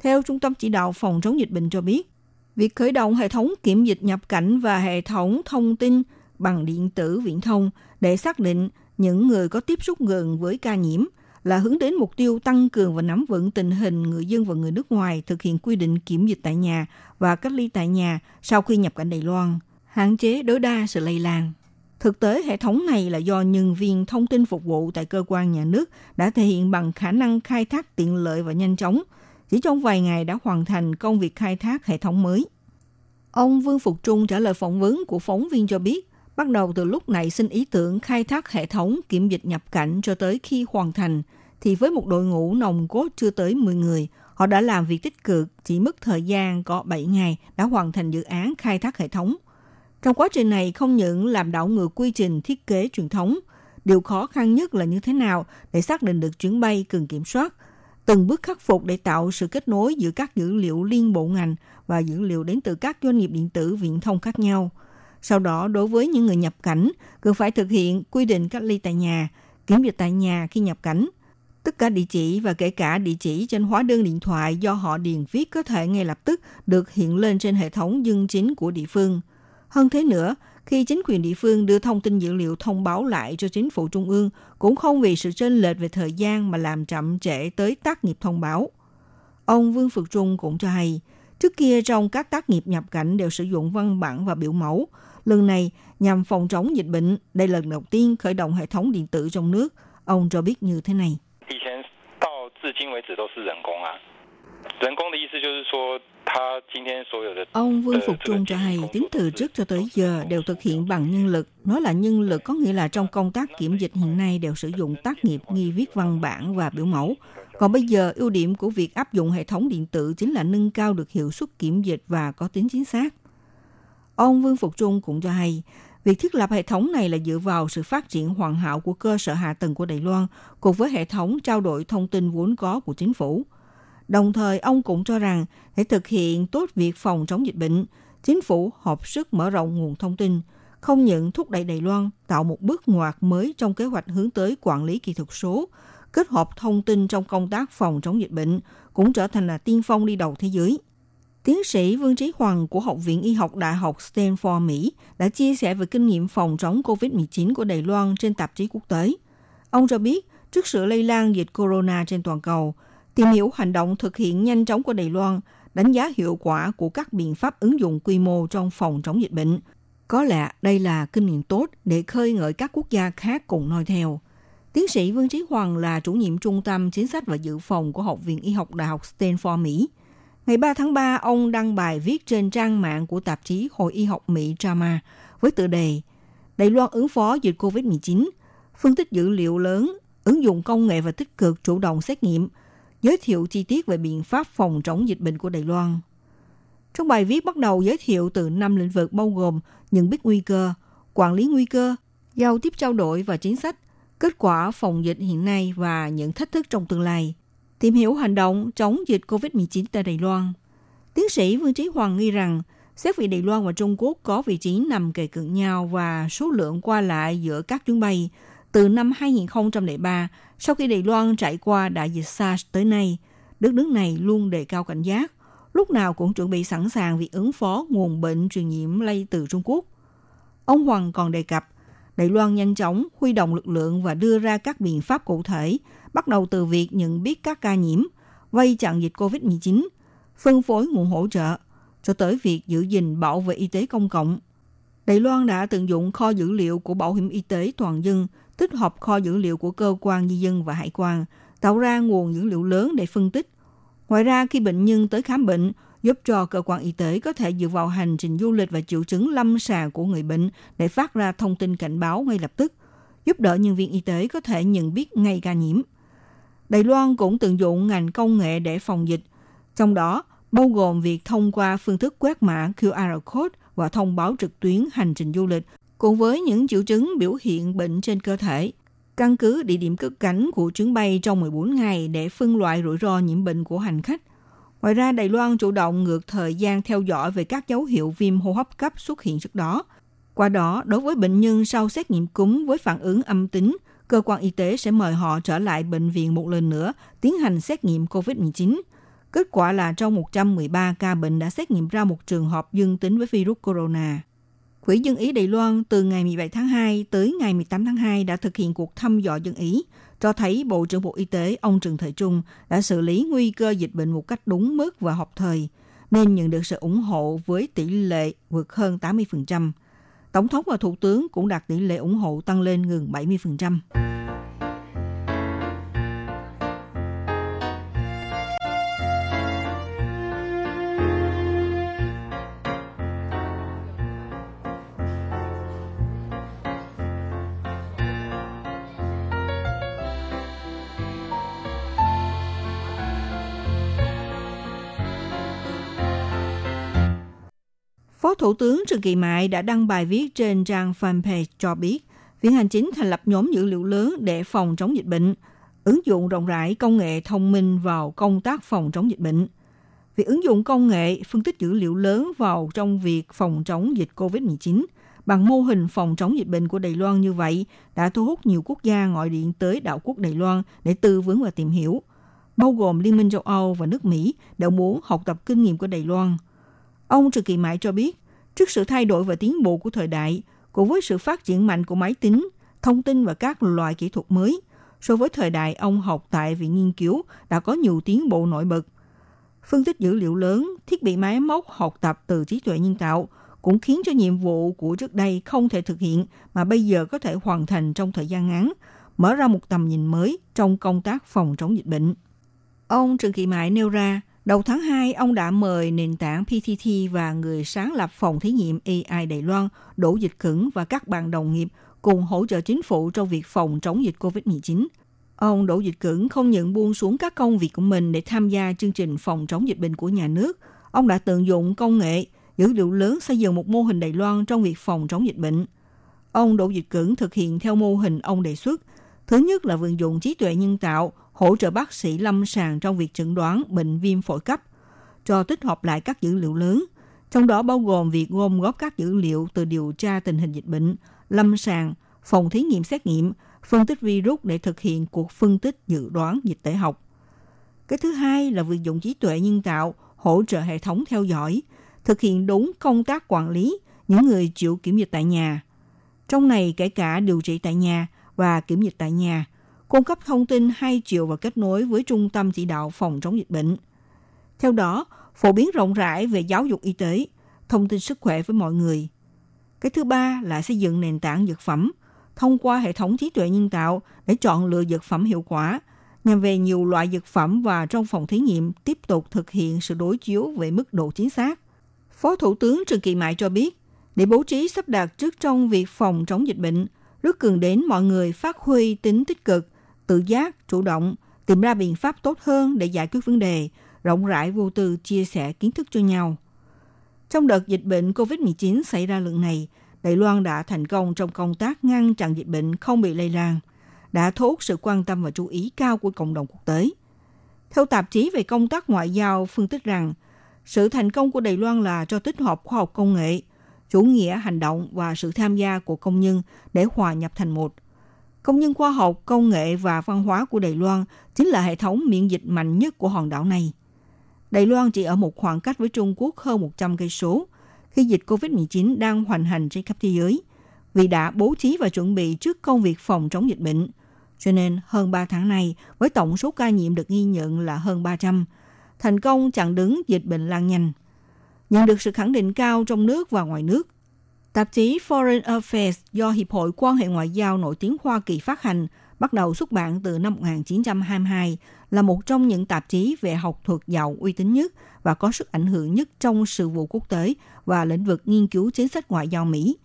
Theo Trung tâm Chỉ đạo Phòng chống dịch bệnh cho biết, việc khởi động hệ thống kiểm dịch nhập cảnh và hệ thống thông tin bằng điện tử viễn thông để xác định những người có tiếp xúc gần với ca nhiễm là hướng đến mục tiêu tăng cường và nắm vững tình hình người dân và người nước ngoài thực hiện quy định kiểm dịch tại nhà và cách ly tại nhà sau khi nhập cảnh Đài Loan, hạn chế tối đa sự lây lan. Thực tế, hệ thống này là do nhân viên thông tin phục vụ tại cơ quan nhà nước đã thể hiện bằng khả năng khai thác tiện lợi và nhanh chóng. Chỉ trong vài ngày đã hoàn thành công việc khai thác hệ thống mới. Ông Vương Phục Trung trả lời phỏng vấn của phóng viên cho biết, bắt đầu từ lúc nảy sinh ý tưởng khai thác hệ thống kiểm dịch nhập cảnh cho tới khi hoàn thành, thì với một đội ngũ nòng cốt chưa tới 10 người, họ đã làm việc tích cực, chỉ mất thời gian có 7 ngày đã hoàn thành dự án khai thác hệ thống. Trong quá trình này không những làm đảo ngược quy trình thiết kế truyền thống, điều khó khăn nhất là như thế nào để xác định được chuyến bay cần kiểm soát, từng bước khắc phục để tạo sự kết nối giữa các dữ liệu liên bộ ngành và dữ liệu đến từ các doanh nghiệp điện tử viễn thông khác nhau. Sau đó, đối với những người nhập cảnh, cần phải thực hiện quy định cách ly tại nhà, kiểm dịch tại nhà khi nhập cảnh. Tất cả địa chỉ và kể cả địa chỉ trên hóa đơn điện thoại do họ điền viết có thể ngay lập tức được hiện lên trên hệ thống dân chính của địa phương. Hơn thế nữa, khi chính quyền địa phương đưa thông tin dữ liệu thông báo lại cho chính phủ trung ương, cũng không vì sự chênh lệch về thời gian mà làm chậm trễ tới tác nghiệp thông báo. Ông Vương Phục Trung cũng cho hay, trước kia trong các tác nghiệp nhập cảnh đều sử dụng văn bản và biểu mẫu. Lần này, nhằm phòng chống dịch bệnh, đây là lần đầu tiên khởi động hệ thống điện tử trong nước. Ông cho biết như thế này. Ông Vương Phục Trung cho hay, tính từ trước cho tới giờ đều thực hiện bằng nhân lực. Nói là nhân lực có nghĩa là trong công tác kiểm dịch hiện nay đều sử dụng tác nghiệp nghi viết văn bản và biểu mẫu. Còn bây giờ, ưu điểm của việc áp dụng hệ thống điện tử chính là nâng cao được hiệu suất kiểm dịch và có tính chính xác. Ông Vương Phục Trung cũng cho hay, việc thiết lập hệ thống này là dựa vào sự phát triển hoàn hảo của cơ sở hạ tầng của Đài Loan cùng với hệ thống trao đổi thông tin vốn có của chính phủ. Đồng thời, ông cũng cho rằng để thực hiện tốt việc phòng chống dịch bệnh, chính phủ hợp sức mở rộng nguồn thông tin, không những thúc đẩy Đài Loan tạo một bước ngoặt mới trong kế hoạch hướng tới quản lý kỹ thuật số, kết hợp thông tin trong công tác phòng chống dịch bệnh cũng trở thành là tiên phong đi đầu thế giới. Tiến sĩ Vương Trí Hoàng của Học viện Y học Đại học Stanford, Mỹ đã chia sẻ về kinh nghiệm phòng chống COVID-19 của Đài Loan trên tạp chí quốc tế. Ông cho biết, trước sự lây lan dịch corona trên toàn cầu, tìm hiểu hành động thực hiện nhanh chóng của Đài Loan, đánh giá hiệu quả của các biện pháp ứng dụng quy mô trong phòng chống dịch bệnh. Có lẽ đây là kinh nghiệm tốt để khơi ngợi các quốc gia khác cùng noi theo. Tiến sĩ Vương Trí Hoàng là chủ nhiệm Trung tâm Chính sách và Dự phòng của Học viện Y học Đại học Stanford, Mỹ. Ngày 3 tháng 3, ông đăng bài viết trên trang mạng của tạp chí Hội Y học Mỹ JAMA với tựa đề Đài Loan ứng phó dịch COVID-19, phân tích dữ liệu lớn, ứng dụng công nghệ và tích cực chủ động xét nghiệm, giới thiệu chi tiết về biện pháp phòng chống dịch bệnh của Đài Loan. Trong bài viết bắt đầu giới thiệu từ 5 lĩnh vực bao gồm nhận biết nguy cơ, quản lý nguy cơ, giao tiếp trao đổi và chính sách, kết quả phòng dịch hiện nay và những thách thức trong tương lai. Tìm hiểu hành động chống dịch COVID-19 tại Đài Loan. Tiến sĩ Vương Trí Hoàng nghi rằng, xét vì Đài Loan và Trung Quốc có vị trí nằm kề cận nhau và số lượng qua lại giữa các chuyến bay, từ năm 2003, sau khi Đài Loan trải qua đại dịch SARS tới nay, đất nước này luôn đề cao cảnh giác, lúc nào cũng chuẩn bị sẵn sàng vì ứng phó nguồn bệnh truyền nhiễm lây từ Trung Quốc. Ông Hoàng còn đề cập, Đài Loan nhanh chóng huy động lực lượng và đưa ra các biện pháp cụ thể, bắt đầu từ việc nhận biết các ca nhiễm, vây chặn dịch COVID-19, phân phối nguồn hỗ trợ, cho tới việc giữ gìn bảo vệ y tế công cộng. Đài Loan đã tận dụng kho dữ liệu của Bảo hiểm y tế toàn dân, tích hợp kho dữ liệu của cơ quan di dân và hải quan, tạo ra nguồn dữ liệu lớn để phân tích. Ngoài ra, khi bệnh nhân tới khám bệnh, giúp cho cơ quan y tế có thể dựa vào hành trình du lịch và triệu chứng lâm sàng của người bệnh để phát ra thông tin cảnh báo ngay lập tức, giúp đỡ nhân viên y tế có thể nhận biết ngay ca nhiễm. Đài Loan cũng tận dụng ngành công nghệ để phòng dịch, trong đó bao gồm việc thông qua phương thức quét mã QR code và thông báo trực tuyến hành trình du lịch, cùng với những triệu chứng biểu hiện bệnh trên cơ thể, căn cứ địa điểm cất cánh của chuyến bay trong 14 ngày để phân loại rủi ro nhiễm bệnh của hành khách. Ngoài ra, Đài Loan chủ động ngược thời gian theo dõi về các dấu hiệu viêm hô hấp cấp xuất hiện trước đó. Qua đó, đối với bệnh nhân sau xét nghiệm cúm với phản ứng âm tính, cơ quan y tế sẽ mời họ trở lại bệnh viện một lần nữa, tiến hành xét nghiệm COVID-19. Kết quả là trong 113 ca bệnh đã xét nghiệm ra một trường hợp dương tính với virus corona. Quỹ Dân Ý Đài Loan từ ngày 17 tháng 2 tới ngày 18 tháng 2 đã thực hiện cuộc thăm dò dân ý, cho thấy Bộ trưởng Bộ Y tế ông Trần Thệ Trung đã xử lý nguy cơ dịch bệnh một cách đúng mức và hợp thời, nên nhận được sự ủng hộ với tỷ lệ vượt hơn 80%. Tổng thống và thủ tướng cũng đạt tỷ lệ ủng hộ tăng lên gần 70%. Phó Thủ tướng Trương Thị Mai đã đăng bài viết trên trang fanpage cho biết, Viện Hành Chính thành lập nhóm dữ liệu lớn để phòng chống dịch bệnh. ứng dụng rộng rãi công nghệ thông minh vào công tác phòng chống dịch bệnh. Việc ứng dụng công nghệ phân tích dữ liệu lớn vào trong việc phòng chống dịch COVID-19 bằng mô hình phòng chống dịch bệnh của Đài Loan như vậy đã thu hút nhiều quốc gia gọi điện tới đảo quốc Đài Loan để tư vấn và tìm hiểu, bao gồm Liên minh châu Âu và nước Mỹ đều muốn học tập kinh nghiệm của Đài Loan. Ông Trần Thị Mai cho biết, trước sự thay đổi và tiến bộ của thời đại, cùng với sự phát triển mạnh của máy tính, thông tin và các loại kỹ thuật mới, so với thời đại ông học tại Viện Nghiên cứu đã có nhiều tiến bộ nổi bật. Phân tích dữ liệu lớn, thiết bị máy móc học tập từ trí tuệ nhân tạo cũng khiến cho nhiệm vụ của trước đây không thể thực hiện mà bây giờ có thể hoàn thành trong thời gian ngắn, mở ra một tầm nhìn mới trong công tác phòng chống dịch bệnh. Ông Trần Kỳ Mại nêu ra, đầu tháng 2, ông đã mời nền tảng PTT và người sáng lập phòng thí nghiệm AI Đài Loan Đỗ Dịch Cường và các bạn đồng nghiệp cùng hỗ trợ chính phủ trong việc phòng chống dịch COVID-19. Ông Đỗ Dịch Cường không những buông xuống các công việc của mình để tham gia chương trình phòng chống dịch bệnh của nhà nước. Ông đã tận dụng công nghệ, dữ liệu lớn xây dựng một mô hình Đài Loan trong việc phòng chống dịch bệnh. Ông Đỗ Dịch Cường thực hiện theo mô hình ông đề xuất. Thứ nhất là vận dụng trí tuệ nhân tạo, hỗ trợ bác sĩ lâm sàng trong việc chẩn đoán bệnh viêm phổi cấp, cho tích hợp lại các dữ liệu lớn, trong đó bao gồm việc gom góp các dữ liệu từ điều tra tình hình dịch bệnh, lâm sàng, phòng thí nghiệm xét nghiệm, phân tích virus để thực hiện cuộc phân tích dự đoán dịch tễ học. Cái thứ hai là vận dụng trí tuệ nhân tạo hỗ trợ hệ thống theo dõi, thực hiện đúng công tác quản lý những người chịu kiểm dịch tại nhà. Trong này kể cả điều trị tại nhà và kiểm dịch tại nhà, cung cấp thông tin hai chiều và kết nối với trung tâm chỉ đạo phòng chống dịch bệnh. Theo đó, phổ biến rộng rãi về giáo dục y tế, thông tin sức khỏe với mọi người. Cái thứ ba là xây dựng nền tảng dược phẩm, thông qua hệ thống trí tuệ nhân tạo để chọn lựa dược phẩm hiệu quả, nhằm về nhiều loại dược phẩm và trong phòng thí nghiệm tiếp tục thực hiện sự đối chiếu về mức độ chính xác. Phó Thủ tướng Trần Kỳ Mại cho biết, để bố trí sắp đặt trước trong việc phòng chống dịch bệnh, rất cần đến mọi người phát huy tính tích cực, tự giác, chủ động, tìm ra biện pháp tốt hơn để giải quyết vấn đề, rộng rãi vô tư chia sẻ kiến thức cho nhau. Trong đợt dịch bệnh COVID-19 xảy ra lần này, Đài Loan đã thành công trong công tác ngăn chặn dịch bệnh không bị lây lan, đã thu hút sự quan tâm và chú ý cao của cộng đồng quốc tế. Theo tạp chí về công tác ngoại giao phân tích rằng, sự thành công của Đài Loan là do tích hợp khoa học công nghệ, chủ nghĩa hành động và sự tham gia của công nhân để hòa nhập thành một. Công nhân khoa học, công nghệ và văn hóa của Đài Loan chính là hệ thống miễn dịch mạnh nhất của hòn đảo này. Đài Loan chỉ ở một khoảng cách với Trung Quốc hơn 100 cây số, khi dịch COVID-19 đang hoành hành trên khắp thế giới, vì đã bố trí và chuẩn bị trước công việc phòng chống dịch bệnh. Cho nên, hơn 3 tháng nay, với tổng số ca nhiễm được ghi nhận là hơn 300, thành công chặn đứng dịch bệnh lan nhanh. Nhận được sự khẳng định cao trong nước và ngoài nước, tạp chí Foreign Affairs do Hiệp hội quan hệ ngoại giao nổi tiếng Hoa Kỳ phát hành, bắt đầu xuất bản từ năm 1922, là một trong những tạp chí về học thuật giàu uy tín nhất và có sức ảnh hưởng nhất trong sự vụ quốc tế và lĩnh vực nghiên cứu chính sách ngoại giao Mỹ.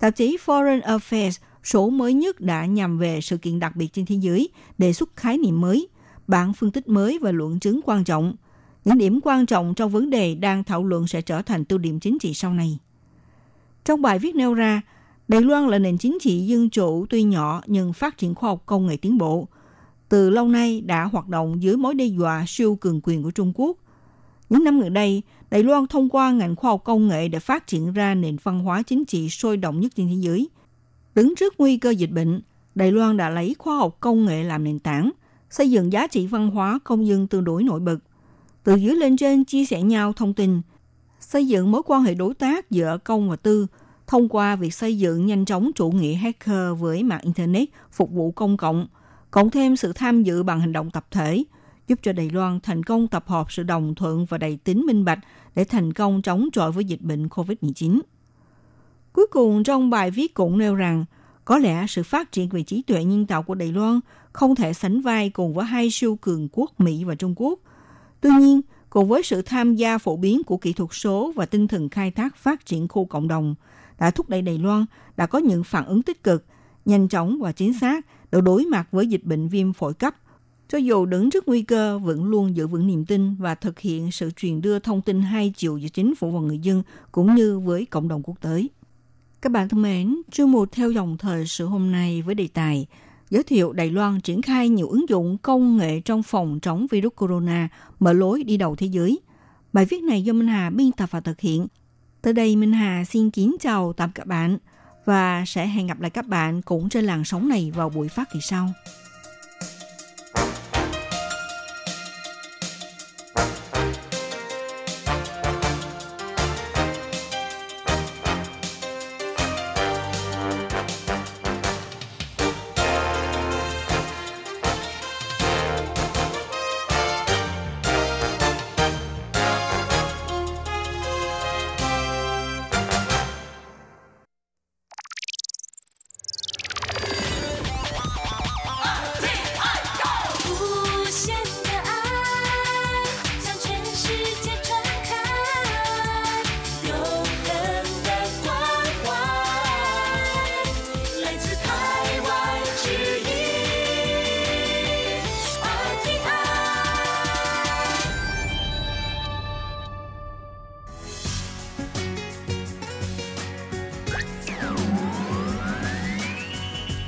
Tạp chí Foreign Affairs số mới nhất đã nhằm về sự kiện đặc biệt trên thế giới, đề xuất khái niệm mới, bản phân tích mới và luận chứng quan trọng. Những điểm quan trọng trong vấn đề đang thảo luận sẽ trở thành tiêu điểm chính trị sau này. Trong bài viết nêu ra, Đài Loan là nền chính trị dân chủ tuy nhỏ nhưng phát triển khoa học công nghệ tiến bộ, từ lâu nay đã hoạt động dưới mối đe dọa siêu cường quyền của Trung Quốc. Những năm gần đây, Đài Loan thông qua ngành khoa học công nghệ để phát triển ra nền văn hóa chính trị sôi động nhất trên thế giới. Đứng trước nguy cơ dịch bệnh, Đài Loan đã lấy khoa học công nghệ làm nền tảng, xây dựng giá trị văn hóa công dân tương đối nổi bật. Từ dưới lên trên chia sẻ nhau thông tin, xây dựng mối quan hệ đối tác giữa công và tư, thông qua việc xây dựng nhanh chóng chủ nghĩa hacker với mạng Internet phục vụ công cộng, cộng thêm sự tham dự bằng hành động tập thể, giúp cho Đài Loan thành công tập hợp sự đồng thuận và đầy tính minh bạch để thành công chống chọi với dịch bệnh COVID-19. Cuối cùng, trong bài viết cũng nêu rằng, có lẽ sự phát triển về trí tuệ nhân tạo của Đài Loan không thể sánh vai cùng với hai siêu cường quốc Mỹ và Trung Quốc. Tuy nhiên, cùng với sự tham gia phổ biến của kỹ thuật số và tinh thần khai thác phát triển khu cộng đồng, đã thúc đẩy Đài Loan đã có những phản ứng tích cực, nhanh chóng và chính xác để đối mặt với dịch bệnh viêm phổi cấp. Cho dù đứng trước nguy cơ, vẫn luôn giữ vững niềm tin và thực hiện sự truyền đưa thông tin hai chiều giữa chính phủ và người dân cũng như với cộng đồng quốc tế. Các bạn thân mến, chương mục theo dòng thời sự hôm nay với đề tài giới thiệu Đài Loan triển khai nhiều ứng dụng công nghệ trong phòng chống virus corona, mở lối đi đầu thế giới. Bài viết này do Minh Hà biên tập và thực hiện. Tới đây Minh Hà xin kính chào tạm các bạn và sẽ hẹn gặp lại các bạn cũng trên làn sóng này vào buổi phát kỳ sau.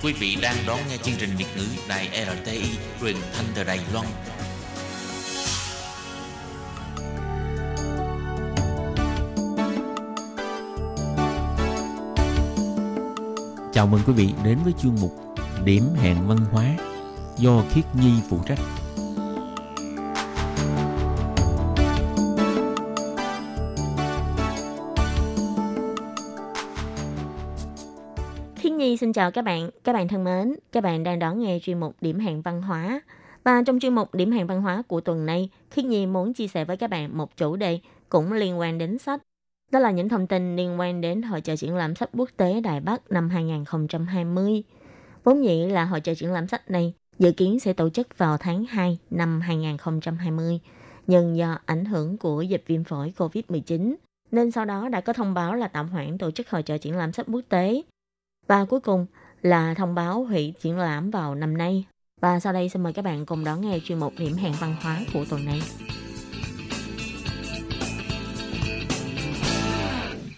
Quý vị đang đón nghe chương trình Việt ngữ Đài RTI truyền thanh từ Đài Loan. Chào mừng quý vị đến với chuyên mục Điểm hẹn văn hóa do Khiết Nhi phụ trách. Xin chào các bạn thân mến, các bạn đang đón nghe chuyên mục Điểm hẹn văn hóa. Và trong chuyên mục Điểm hẹn văn hóa của tuần này, Khiết Nhi muốn chia sẻ với các bạn một chủ đề cũng liên quan đến sách. Đó là những thông tin liên quan đến Hội chợ triển lãm sách quốc tế Đài Bắc năm 2020. Vốn dĩ là Hội chợ triển lãm sách này dự kiến sẽ tổ chức vào tháng 2 năm 2020, nhưng do ảnh hưởng của dịch viêm phổi COVID-19, nên sau đó đã có thông báo là tạm hoãn tổ chức Hội chợ triển lãm sách quốc tế. Và cuối cùng là thông báo hủy triển lãm vào năm nay. Và sau đây xin mời các bạn cùng đón nghe chuyên mục Điểm hẹn văn hóa của tuần này.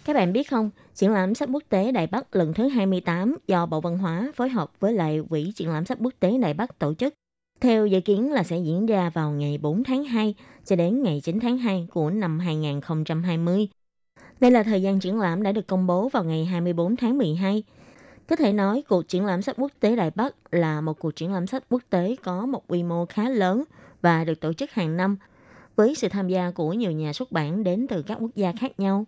Các bạn biết không, triển lãm sách quốc tế Đài Bắc lần thứ 28 do Bộ Văn hóa phối hợp với lại Quỹ triển lãm sách quốc tế Đài Bắc tổ chức. Theo dự kiến là sẽ diễn ra vào ngày 4 tháng 2 cho đến ngày 9 tháng 2 của năm 2020. Đây là thời gian triển lãm đã được công bố vào ngày 24 tháng 12. Có thể nói, cuộc triển lãm sách quốc tế Đài Bắc là một cuộc triển lãm sách quốc tế có một quy mô khá lớn và được tổ chức hàng năm, với sự tham gia của nhiều nhà xuất bản đến từ các quốc gia khác nhau.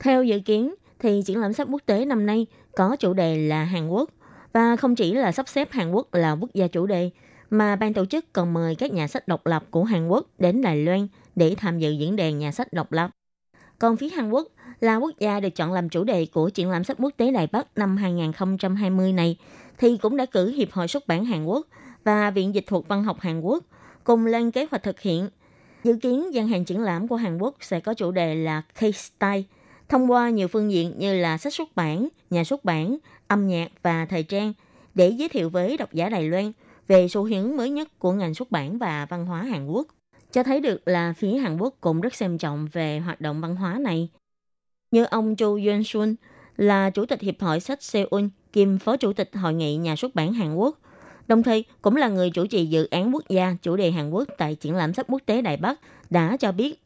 Theo dự kiến, thì triển lãm sách quốc tế năm nay có chủ đề là Hàn Quốc, và không chỉ là sắp xếp Hàn Quốc là quốc gia chủ đề, mà ban tổ chức còn mời các nhà sách độc lập của Hàn Quốc đến Đài Loan để tham dự diễn đàn nhà sách độc lập. Còn phía Hàn Quốc là quốc gia được chọn làm chủ đề của triển lãm sách quốc tế Đài Bắc năm 2020 này, thì cũng đã cử Hiệp hội xuất bản Hàn Quốc và Viện Dịch thuật Văn học Hàn Quốc cùng lên kế hoạch thực hiện. Dự kiến gian hàng triển lãm của Hàn Quốc sẽ có chủ đề là K-style, thông qua nhiều phương diện như là sách xuất bản, nhà xuất bản, âm nhạc và thời trang để giới thiệu với độc giả Đài Loan về xu hướng mới nhất của ngành xuất bản và văn hóa Hàn Quốc. Cho thấy được là phía Hàn Quốc cũng rất xem trọng về hoạt động văn hóa này. Như ông Chu Yong Sun là Chủ tịch Hiệp hội sách Seoul, kiêm Phó Chủ tịch Hội nghị Nhà xuất bản Hàn Quốc, đồng thời cũng là người chủ trì dự án quốc gia chủ đề Hàn Quốc tại triển lãm sách quốc tế Đài Bắc đã cho biết,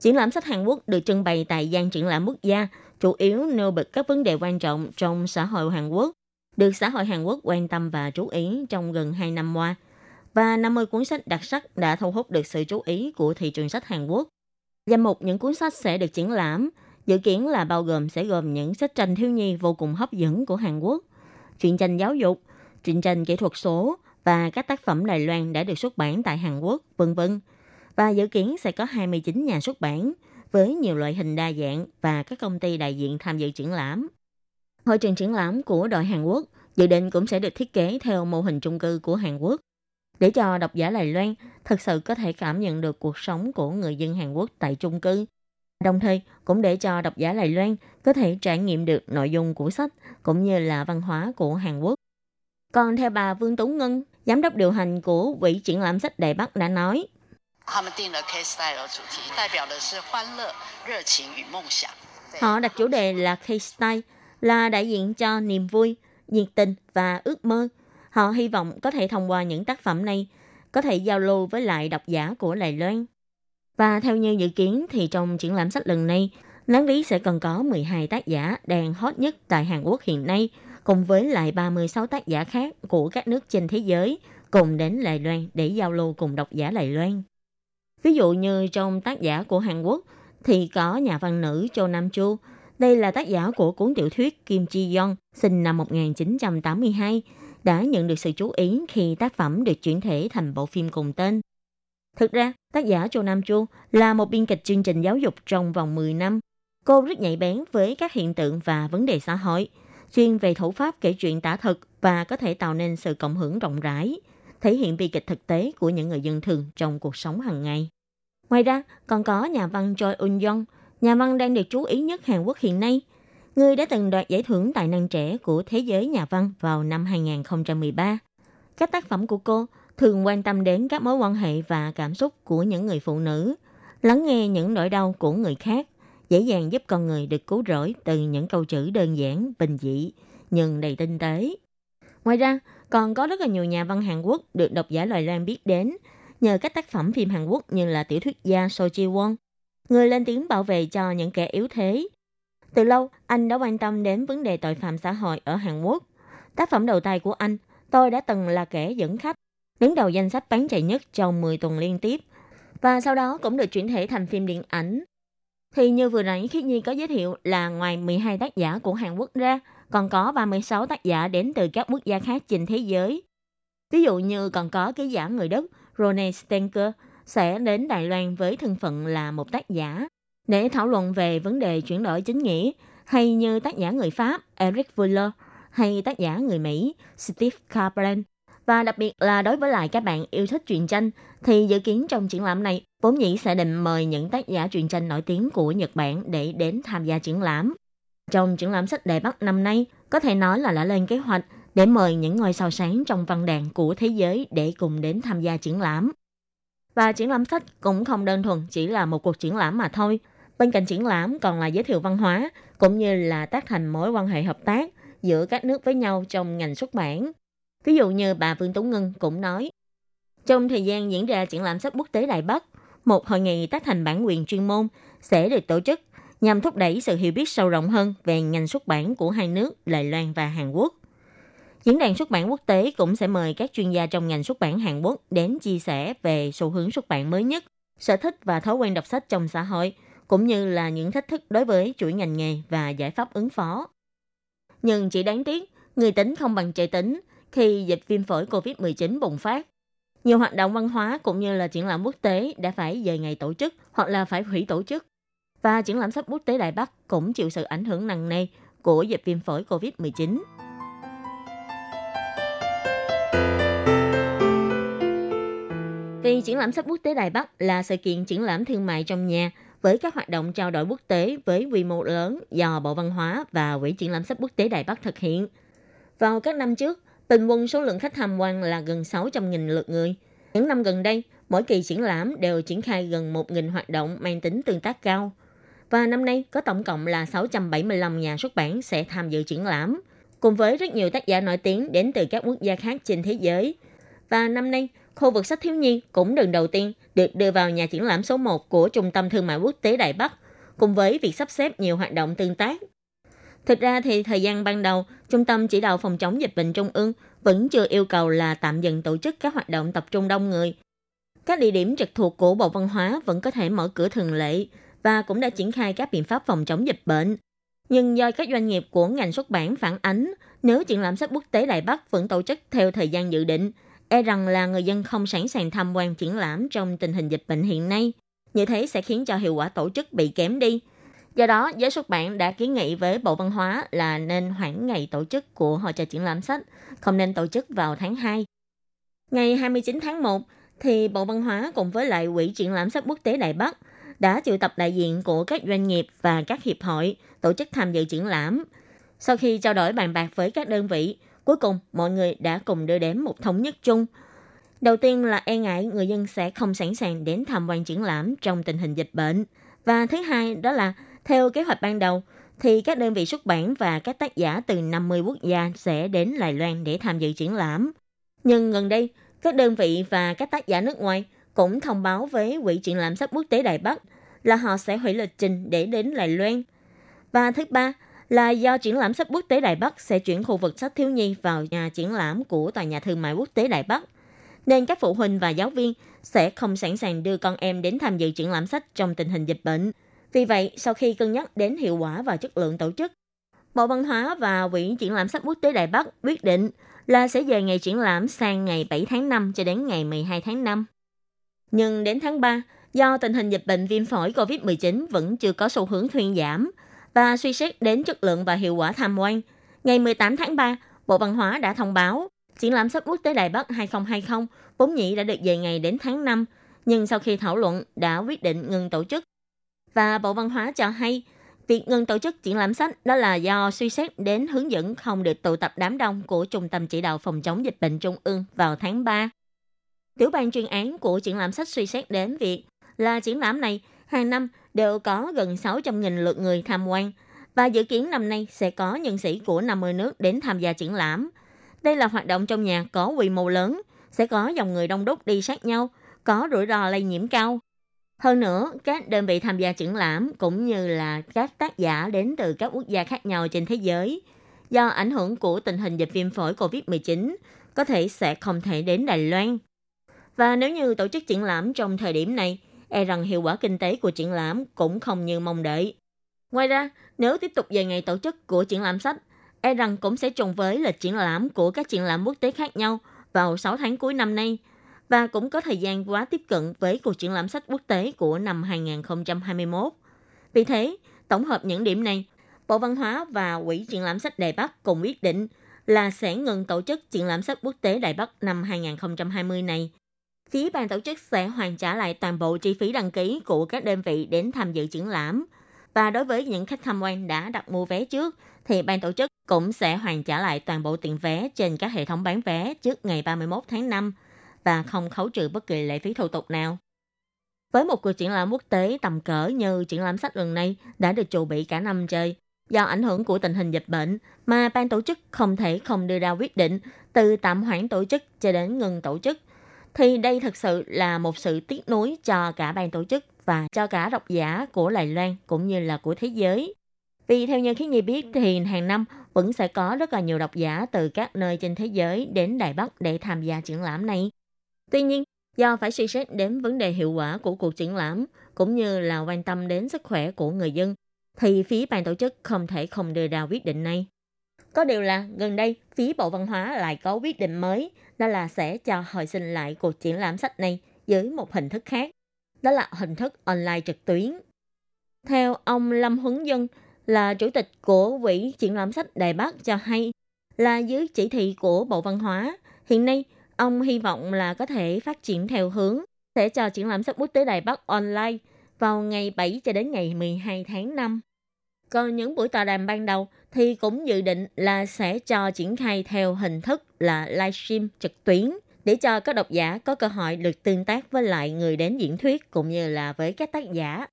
triển lãm sách Hàn Quốc được trưng bày tại gian triển lãm quốc gia, chủ yếu nêu bật các vấn đề quan trọng trong xã hội Hàn Quốc, được xã hội Hàn Quốc quan tâm và chú ý trong gần 2 năm qua. Và 50 cuốn sách đặc sắc đã thu hút được sự chú ý của thị trường sách Hàn Quốc. Danh mục những cuốn sách sẽ được triển lãm, dự kiến là sẽ gồm những sách tranh thiếu nhi vô cùng hấp dẫn của Hàn Quốc, truyện tranh giáo dục, truyện tranh kỹ thuật số và các tác phẩm Đài Loan đã được xuất bản tại Hàn Quốc, v.v. Và dự kiến sẽ có 29 nhà xuất bản với nhiều loại hình đa dạng và các công ty đại diện tham dự triển lãm. Hội trường triển lãm của đội Hàn Quốc dự định cũng sẽ được thiết kế theo mô hình chung cư của Hàn Quốc, để cho độc giả Đài Loan thực sự có thể cảm nhận được cuộc sống của người dân Hàn Quốc tại chung cư. Đồng thời cũng để cho độc giả Đài Loan có thể trải nghiệm được nội dung của sách cũng như là văn hóa của Hàn Quốc. Còn theo bà Vương Tú Ngân, giám đốc điều hành của Quỹ triển lãm sách Đài Bắc đã nói, họ đặt chủ đề là K-style là đại diện cho niềm vui, nhiệt tình và ước mơ. Họ hy vọng có thể thông qua những tác phẩm này có thể giao lưu với lại độc giả của Đài Loan. Và theo như dự kiến thì trong triển lãm sách lần này, đáng lý sẽ còn có 12 tác giả đang hot nhất tại Hàn Quốc hiện nay, cùng với lại 36 tác giả khác của các nước trên thế giới cùng đến Đài Loan để giao lưu cùng độc giả Đài Loan. Ví dụ như trong tác giả của Hàn Quốc thì có nhà văn nữ Cho Nam Chu. Đây là tác giả của cuốn tiểu thuyết Kim Ji-yong, sinh năm 1982, đã nhận được sự chú ý khi tác phẩm được chuyển thể thành bộ phim cùng tên. Thực ra, tác giả Cho Nam Chu là một biên kịch chương trình giáo dục trong vòng 10 năm. Cô rất nhạy bén với các hiện tượng và vấn đề xã hội, chuyên về thủ pháp kể chuyện tả thực và có thể tạo nên sự cộng hưởng rộng rãi, thể hiện bi kịch thực tế của những người dân thường trong cuộc sống hàng ngày. Ngoài ra, còn có nhà văn Choi Eun-yong, nhà văn đang được chú ý nhất Hàn Quốc hiện nay. Người đã từng đoạt giải thưởng tài năng trẻ của Thế giới nhà văn vào năm 2013. Các tác phẩm của cô thường quan tâm đến các mối quan hệ và cảm xúc của những người phụ nữ, lắng nghe những nỗi đau của người khác, dễ dàng giúp con người được cứu rỗi từ những câu chữ đơn giản, bình dị, nhưng đầy tinh tế. Ngoài ra, còn có rất là nhiều nhà văn Hàn Quốc được độc giả Đài Loan biết đến nhờ các tác phẩm phim Hàn Quốc như là tiểu thuyết gia So Ji-won, người lên tiếng bảo vệ cho những kẻ yếu thế. Từ lâu, anh đã quan tâm đến vấn đề tội phạm xã hội ở Hàn Quốc. Tác phẩm đầu tay của anh, Tôi đã từng là kẻ dẫn khách, đứng đầu danh sách bán chạy nhất trong 10 tuần liên tiếp, và sau đó cũng được chuyển thể thành phim điện ảnh. Thì như vừa nãy Khiết Nhi có giới thiệu là ngoài 12 tác giả của Hàn Quốc ra, còn có 36 tác giả đến từ các quốc gia khác trên thế giới. Ví dụ như còn có ký giả người Đức Rone Stenker sẽ đến Đài Loan với thân phận là một tác giả để thảo luận về vấn đề chuyển đổi chính nghĩa, hay như tác giả người Pháp Eric Vuller, hay tác giả người Mỹ Steve Kaplan. Và đặc biệt là đối với lại các bạn yêu thích truyện tranh, thì dự kiến trong triển lãm này, vốn dĩ sẽ định mời những tác giả truyện tranh nổi tiếng của Nhật Bản để đến tham gia triển lãm. Trong triển lãm sách Đài Bắc năm nay, có thể nói là đã lên kế hoạch để mời những ngôi sao sáng trong văn đàn của thế giới để cùng đến tham gia triển lãm. Và triển lãm sách cũng không đơn thuần chỉ là một cuộc triển lãm mà thôi. Bên cạnh triển lãm còn là giới thiệu văn hóa, cũng như là tác thành mối quan hệ hợp tác giữa các nước với nhau trong ngành xuất bản. Ví dụ như bà Vương Tú Ngân cũng nói, trong thời gian diễn ra triển lãm sách quốc tế Đài Bắc, một hội nghị tác thành bản quyền chuyên môn sẽ được tổ chức nhằm thúc đẩy sự hiểu biết sâu rộng hơn về ngành xuất bản của hai nước Đài Loan và Hàn Quốc. Diễn đàn xuất bản quốc tế cũng sẽ mời các chuyên gia trong ngành xuất bản Hàn Quốc đến chia sẻ về xu hướng xuất bản mới nhất, sở thích và thói quen đọc sách trong xã hội, cũng như là những thách thức đối với chuỗi ngành nghề và giải pháp ứng phó. Nhưng chỉ đáng tiếc, người tính không bằng trời tính. Khi dịch viêm phổi COVID-19 bùng phát, nhiều hoạt động văn hóa cũng như là triển lãm quốc tế đã phải dời ngày tổ chức hoặc là phải hủy tổ chức. Và triển lãm sách quốc tế Đài Bắc cũng chịu sự ảnh hưởng nặng nề của dịch viêm phổi COVID-19. Vì triển lãm sách quốc tế Đài Bắc là sự kiện triển lãm thương mại trong nhà với các hoạt động trao đổi quốc tế với quy mô lớn do Bộ Văn hóa và Quỹ triển lãm sách quốc tế Đài Bắc thực hiện. Vào các năm trước, bình quân số lượng khách tham quan là gần 600.000 lượt người. Những năm gần đây, mỗi kỳ triển lãm đều triển khai gần 1.000 hoạt động mang tính tương tác cao. Và năm nay có tổng cộng là 675 nhà xuất bản sẽ tham dự triển lãm, cùng với rất nhiều tác giả nổi tiếng đến từ các quốc gia khác trên thế giới. Và năm nay, khu vực sách thiếu nhi cũng lần đầu tiên được đưa vào nhà triển lãm số 1 của Trung tâm Thương mại Quốc tế Đài Bắc, cùng với việc sắp xếp nhiều hoạt động tương tác. Thực ra thì thời gian ban đầu, Trung tâm Chỉ đạo Phòng chống dịch bệnh Trung ương vẫn chưa yêu cầu là tạm dừng tổ chức các hoạt động tập trung đông người. Các địa điểm trực thuộc của Bộ Văn hóa vẫn có thể mở cửa thường lệ và cũng đã triển khai các biện pháp phòng chống dịch bệnh. Nhưng do các doanh nghiệp của ngành xuất bản phản ánh, nếu triển lãm sách quốc tế Đài Bắc vẫn tổ chức theo thời gian dự định, e rằng là người dân không sẵn sàng tham quan triển lãm trong tình hình dịch bệnh hiện nay. Như thế sẽ khiến cho hiệu quả tổ chức bị kém đi. Do đó, giới xuất bản đã kiến nghị với Bộ Văn hóa là nên hoãn ngày tổ chức của hội chợ triển lãm sách, không nên tổ chức vào tháng 2. Ngày 29 tháng 1, thì Bộ Văn hóa cùng với lại Quỹ triển lãm sách quốc tế Đài Bắc đã triệu tập đại diện của các doanh nghiệp và các hiệp hội tổ chức tham dự triển lãm. Sau khi trao đổi bàn bạc với các đơn vị, cuối cùng mọi người đã cùng đưa đến một thống nhất chung. Đầu tiên là e ngại người dân sẽ không sẵn sàng đến tham quan triển lãm trong tình hình dịch bệnh. Và thứ hai đó là theo kế hoạch ban đầu, thì các đơn vị xuất bản và các tác giả từ 50 quốc gia sẽ đến Đài Loan để tham dự triển lãm. Nhưng gần đây, các đơn vị và các tác giả nước ngoài cũng thông báo với Quỹ triển lãm sách quốc tế Đài Bắc là họ sẽ hủy lịch trình để đến Đài Loan. Và thứ ba là do triển lãm sách quốc tế Đài Bắc sẽ chuyển khu vực sách thiếu nhi vào nhà triển lãm của Tòa nhà Thương mại Quốc tế Đài Bắc, nên các phụ huynh và giáo viên sẽ không sẵn sàng đưa con em đến tham dự triển lãm sách trong tình hình dịch bệnh. Vì vậy, sau khi cân nhắc đến hiệu quả và chất lượng tổ chức, Bộ Văn hóa và Quỹ triển lãm sách quốc tế Đài Bắc quyết định là sẽ dời ngày triển lãm sang ngày 7 tháng 5 cho đến ngày 12 tháng 5. Nhưng đến tháng 3, do tình hình dịch bệnh viêm phổi COVID-19 vẫn chưa có xu hướng thuyên giảm và suy xét đến chất lượng và hiệu quả tham quan, ngày 18 tháng 3, Bộ Văn hóa đã thông báo triển lãm sách quốc tế Đài Bắc 2020 vốn nhĩ đã được dời ngày đến tháng 5, nhưng sau khi thảo luận đã quyết định ngừng tổ chức. Và Bộ Văn hóa cho hay, việc ngừng tổ chức triển lãm sách đó là do suy xét đến hướng dẫn không được tụ tập đám đông của Trung tâm Chỉ đạo Phòng chống dịch bệnh Trung ương vào tháng 3. Tiểu ban chuyên án của triển lãm sách suy xét đến việc là triển lãm này hàng năm đều có gần 600.000 lượt người tham quan và dự kiến năm nay sẽ có nhân sĩ của 50 nước đến tham gia triển lãm. Đây là hoạt động trong nhà có quy mô lớn, sẽ có dòng người đông đúc đi sát nhau, có rủi ro lây nhiễm cao. Hơn nữa, các đơn vị tham gia triển lãm cũng như là các tác giả đến từ các quốc gia khác nhau trên thế giới, do ảnh hưởng của tình hình dịch viêm phổi COVID-19, có thể sẽ không thể đến Đài Loan. Và nếu như tổ chức triển lãm trong thời điểm này, e rằng hiệu quả kinh tế của triển lãm cũng không như mong đợi. Ngoài ra, nếu tiếp tục về ngày tổ chức của triển lãm sách, e rằng cũng sẽ trùng với lịch triển lãm của các triển lãm quốc tế khác nhau vào 6 tháng cuối năm nay, và cũng có thời gian quá tiếp cận với cuộc triển lãm sách quốc tế của năm 2021. Vì thế, tổng hợp những điểm này, Bộ Văn hóa và Quỹ triển lãm sách Đài Bắc cùng quyết định là sẽ ngừng tổ chức triển lãm sách quốc tế Đài Bắc năm 2020 này. Phía ban tổ chức sẽ hoàn trả lại toàn bộ chi phí đăng ký của các đơn vị đến tham dự triển lãm. Và đối với những khách tham quan đã đặt mua vé trước, thì ban tổ chức cũng sẽ hoàn trả lại toàn bộ tiền vé trên các hệ thống bán vé trước ngày 31 tháng 5. Và không khấu trừ bất kỳ lệ phí thủ tục nào. Với một cuộc triển lãm quốc tế tầm cỡ như triển lãm sách lần này đã được chuẩn bị cả năm trời, do ảnh hưởng của tình hình dịch bệnh mà ban tổ chức không thể không đưa ra quyết định từ tạm hoãn tổ chức cho đến ngừng tổ chức, thì đây thực sự là một sự tiếc nuối cho cả ban tổ chức và cho cả độc giả của Đài Loan cũng như là của thế giới. Vì theo như Khiết Nhi biết thì hàng năm vẫn sẽ có rất là nhiều độc giả từ các nơi trên thế giới đến Đài Bắc để tham gia triển lãm này. Tuy nhiên, do phải suy xét đến vấn đề hiệu quả của cuộc triển lãm cũng như là quan tâm đến sức khỏe của người dân, thì phía ban tổ chức không thể không đưa ra quyết định này. Có điều là gần đây, phía Bộ Văn hóa lại có quyết định mới, đó là sẽ cho hồi sinh lại cuộc triển lãm sách này dưới một hình thức khác, đó là hình thức online trực tuyến. Theo ông Lâm Huấn Dân, là chủ tịch của Quỹ triển lãm sách Đài Bắc cho hay, là dưới chỉ thị của Bộ Văn hóa, hiện nay ông hy vọng là có thể phát triển theo hướng sẽ cho triển lãm sách quốc tế Đài Bắc online vào ngày 7 cho đến ngày 12 tháng 5. Còn những buổi tọa đàm ban đầu thì cũng dự định là sẽ cho triển khai theo hình thức là livestream trực tuyến để cho các độc giả có cơ hội được tương tác với lại người đến diễn thuyết cũng như là với các tác giả.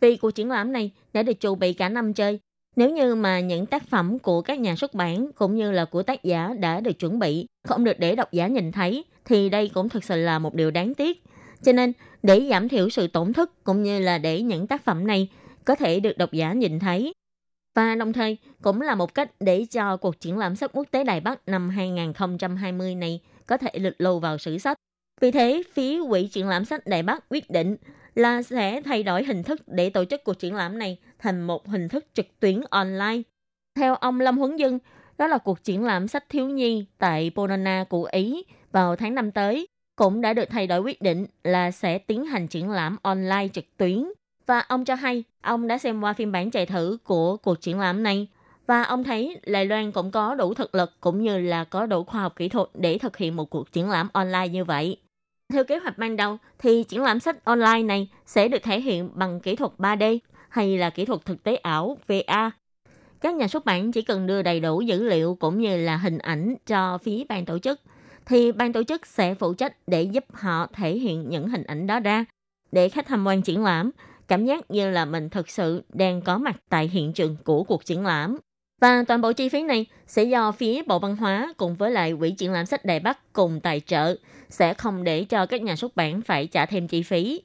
Vì cuộc triển lãm này đã được chuẩn bị cả năm trời, nếu như mà những tác phẩm của các nhà xuất bản cũng như là của tác giả đã được chuẩn bị, không được để độc giả nhìn thấy, thì đây cũng thực sự là một điều đáng tiếc. Cho nên, để giảm thiểu sự tổn thất cũng như là để những tác phẩm này có thể được độc giả nhìn thấy. Và đồng thời, cũng là một cách để cho cuộc triển lãm sách quốc tế Đài Bắc năm 2020 này có thể được lưu vào sử sách. Vì thế, phía Quỹ triển lãm sách Đài Bắc quyết định là sẽ thay đổi hình thức để tổ chức cuộc triển lãm này thành một hình thức trực tuyến online. Theo ông Lâm Huấn Dân, đó là cuộc triển lãm sách thiếu nhi tại Bologna của Ý vào tháng 5 tới cũng đã được thay đổi quyết định là sẽ tiến hành triển lãm online trực tuyến. Và ông cho hay, ông đã xem qua phiên bản chạy thử của cuộc triển lãm này và ông thấy Đài Loan cũng có đủ thực lực cũng như là có đủ khoa học kỹ thuật để thực hiện một cuộc triển lãm online như vậy. Theo kế hoạch ban đầu, thì triển lãm sách online này sẽ được thể hiện bằng kỹ thuật 3D hay là kỹ thuật thực tế ảo VR. Các nhà xuất bản chỉ cần đưa đầy đủ dữ liệu cũng như là hình ảnh cho phía ban tổ chức, thì ban tổ chức sẽ phụ trách để giúp họ thể hiện những hình ảnh đó ra, để khách tham quan triển lãm cảm giác như là mình thực sự đang có mặt tại hiện trường của cuộc triển lãm. Và toàn bộ chi phí này sẽ do phía Bộ Văn hóa cùng với lại Quỹ triển lãm sách Đài Bắc cùng tài trợ, sẽ không để cho các nhà xuất bản phải trả thêm chi phí.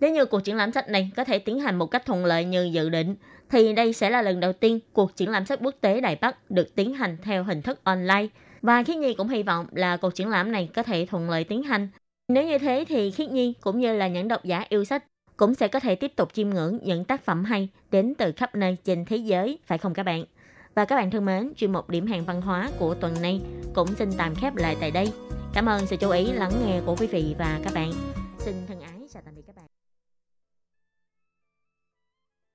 Nếu như cuộc triển lãm sách này có thể tiến hành một cách thuận lợi như dự định, thì đây sẽ là lần đầu tiên cuộc triển lãm sách quốc tế Đài Bắc được tiến hành theo hình thức online. Và Khiết Nhi cũng hy vọng là cuộc triển lãm này có thể thuận lợi tiến hành. Nếu như thế thì Khiết Nhi cũng như là những độc giả yêu sách cũng sẽ có thể tiếp tục chiêm ngưỡng những tác phẩm hay đến từ khắp nơi trên thế giới, phải không các bạn? Và các bạn thân mến, chuyên mục Điểm hẹn văn hóa của tuần này cũng xin tạm khép lại tại đây. Cảm ơn sự chú ý lắng nghe của quý vị và các bạn. Xin thân ái chào tạm biệt các bạn.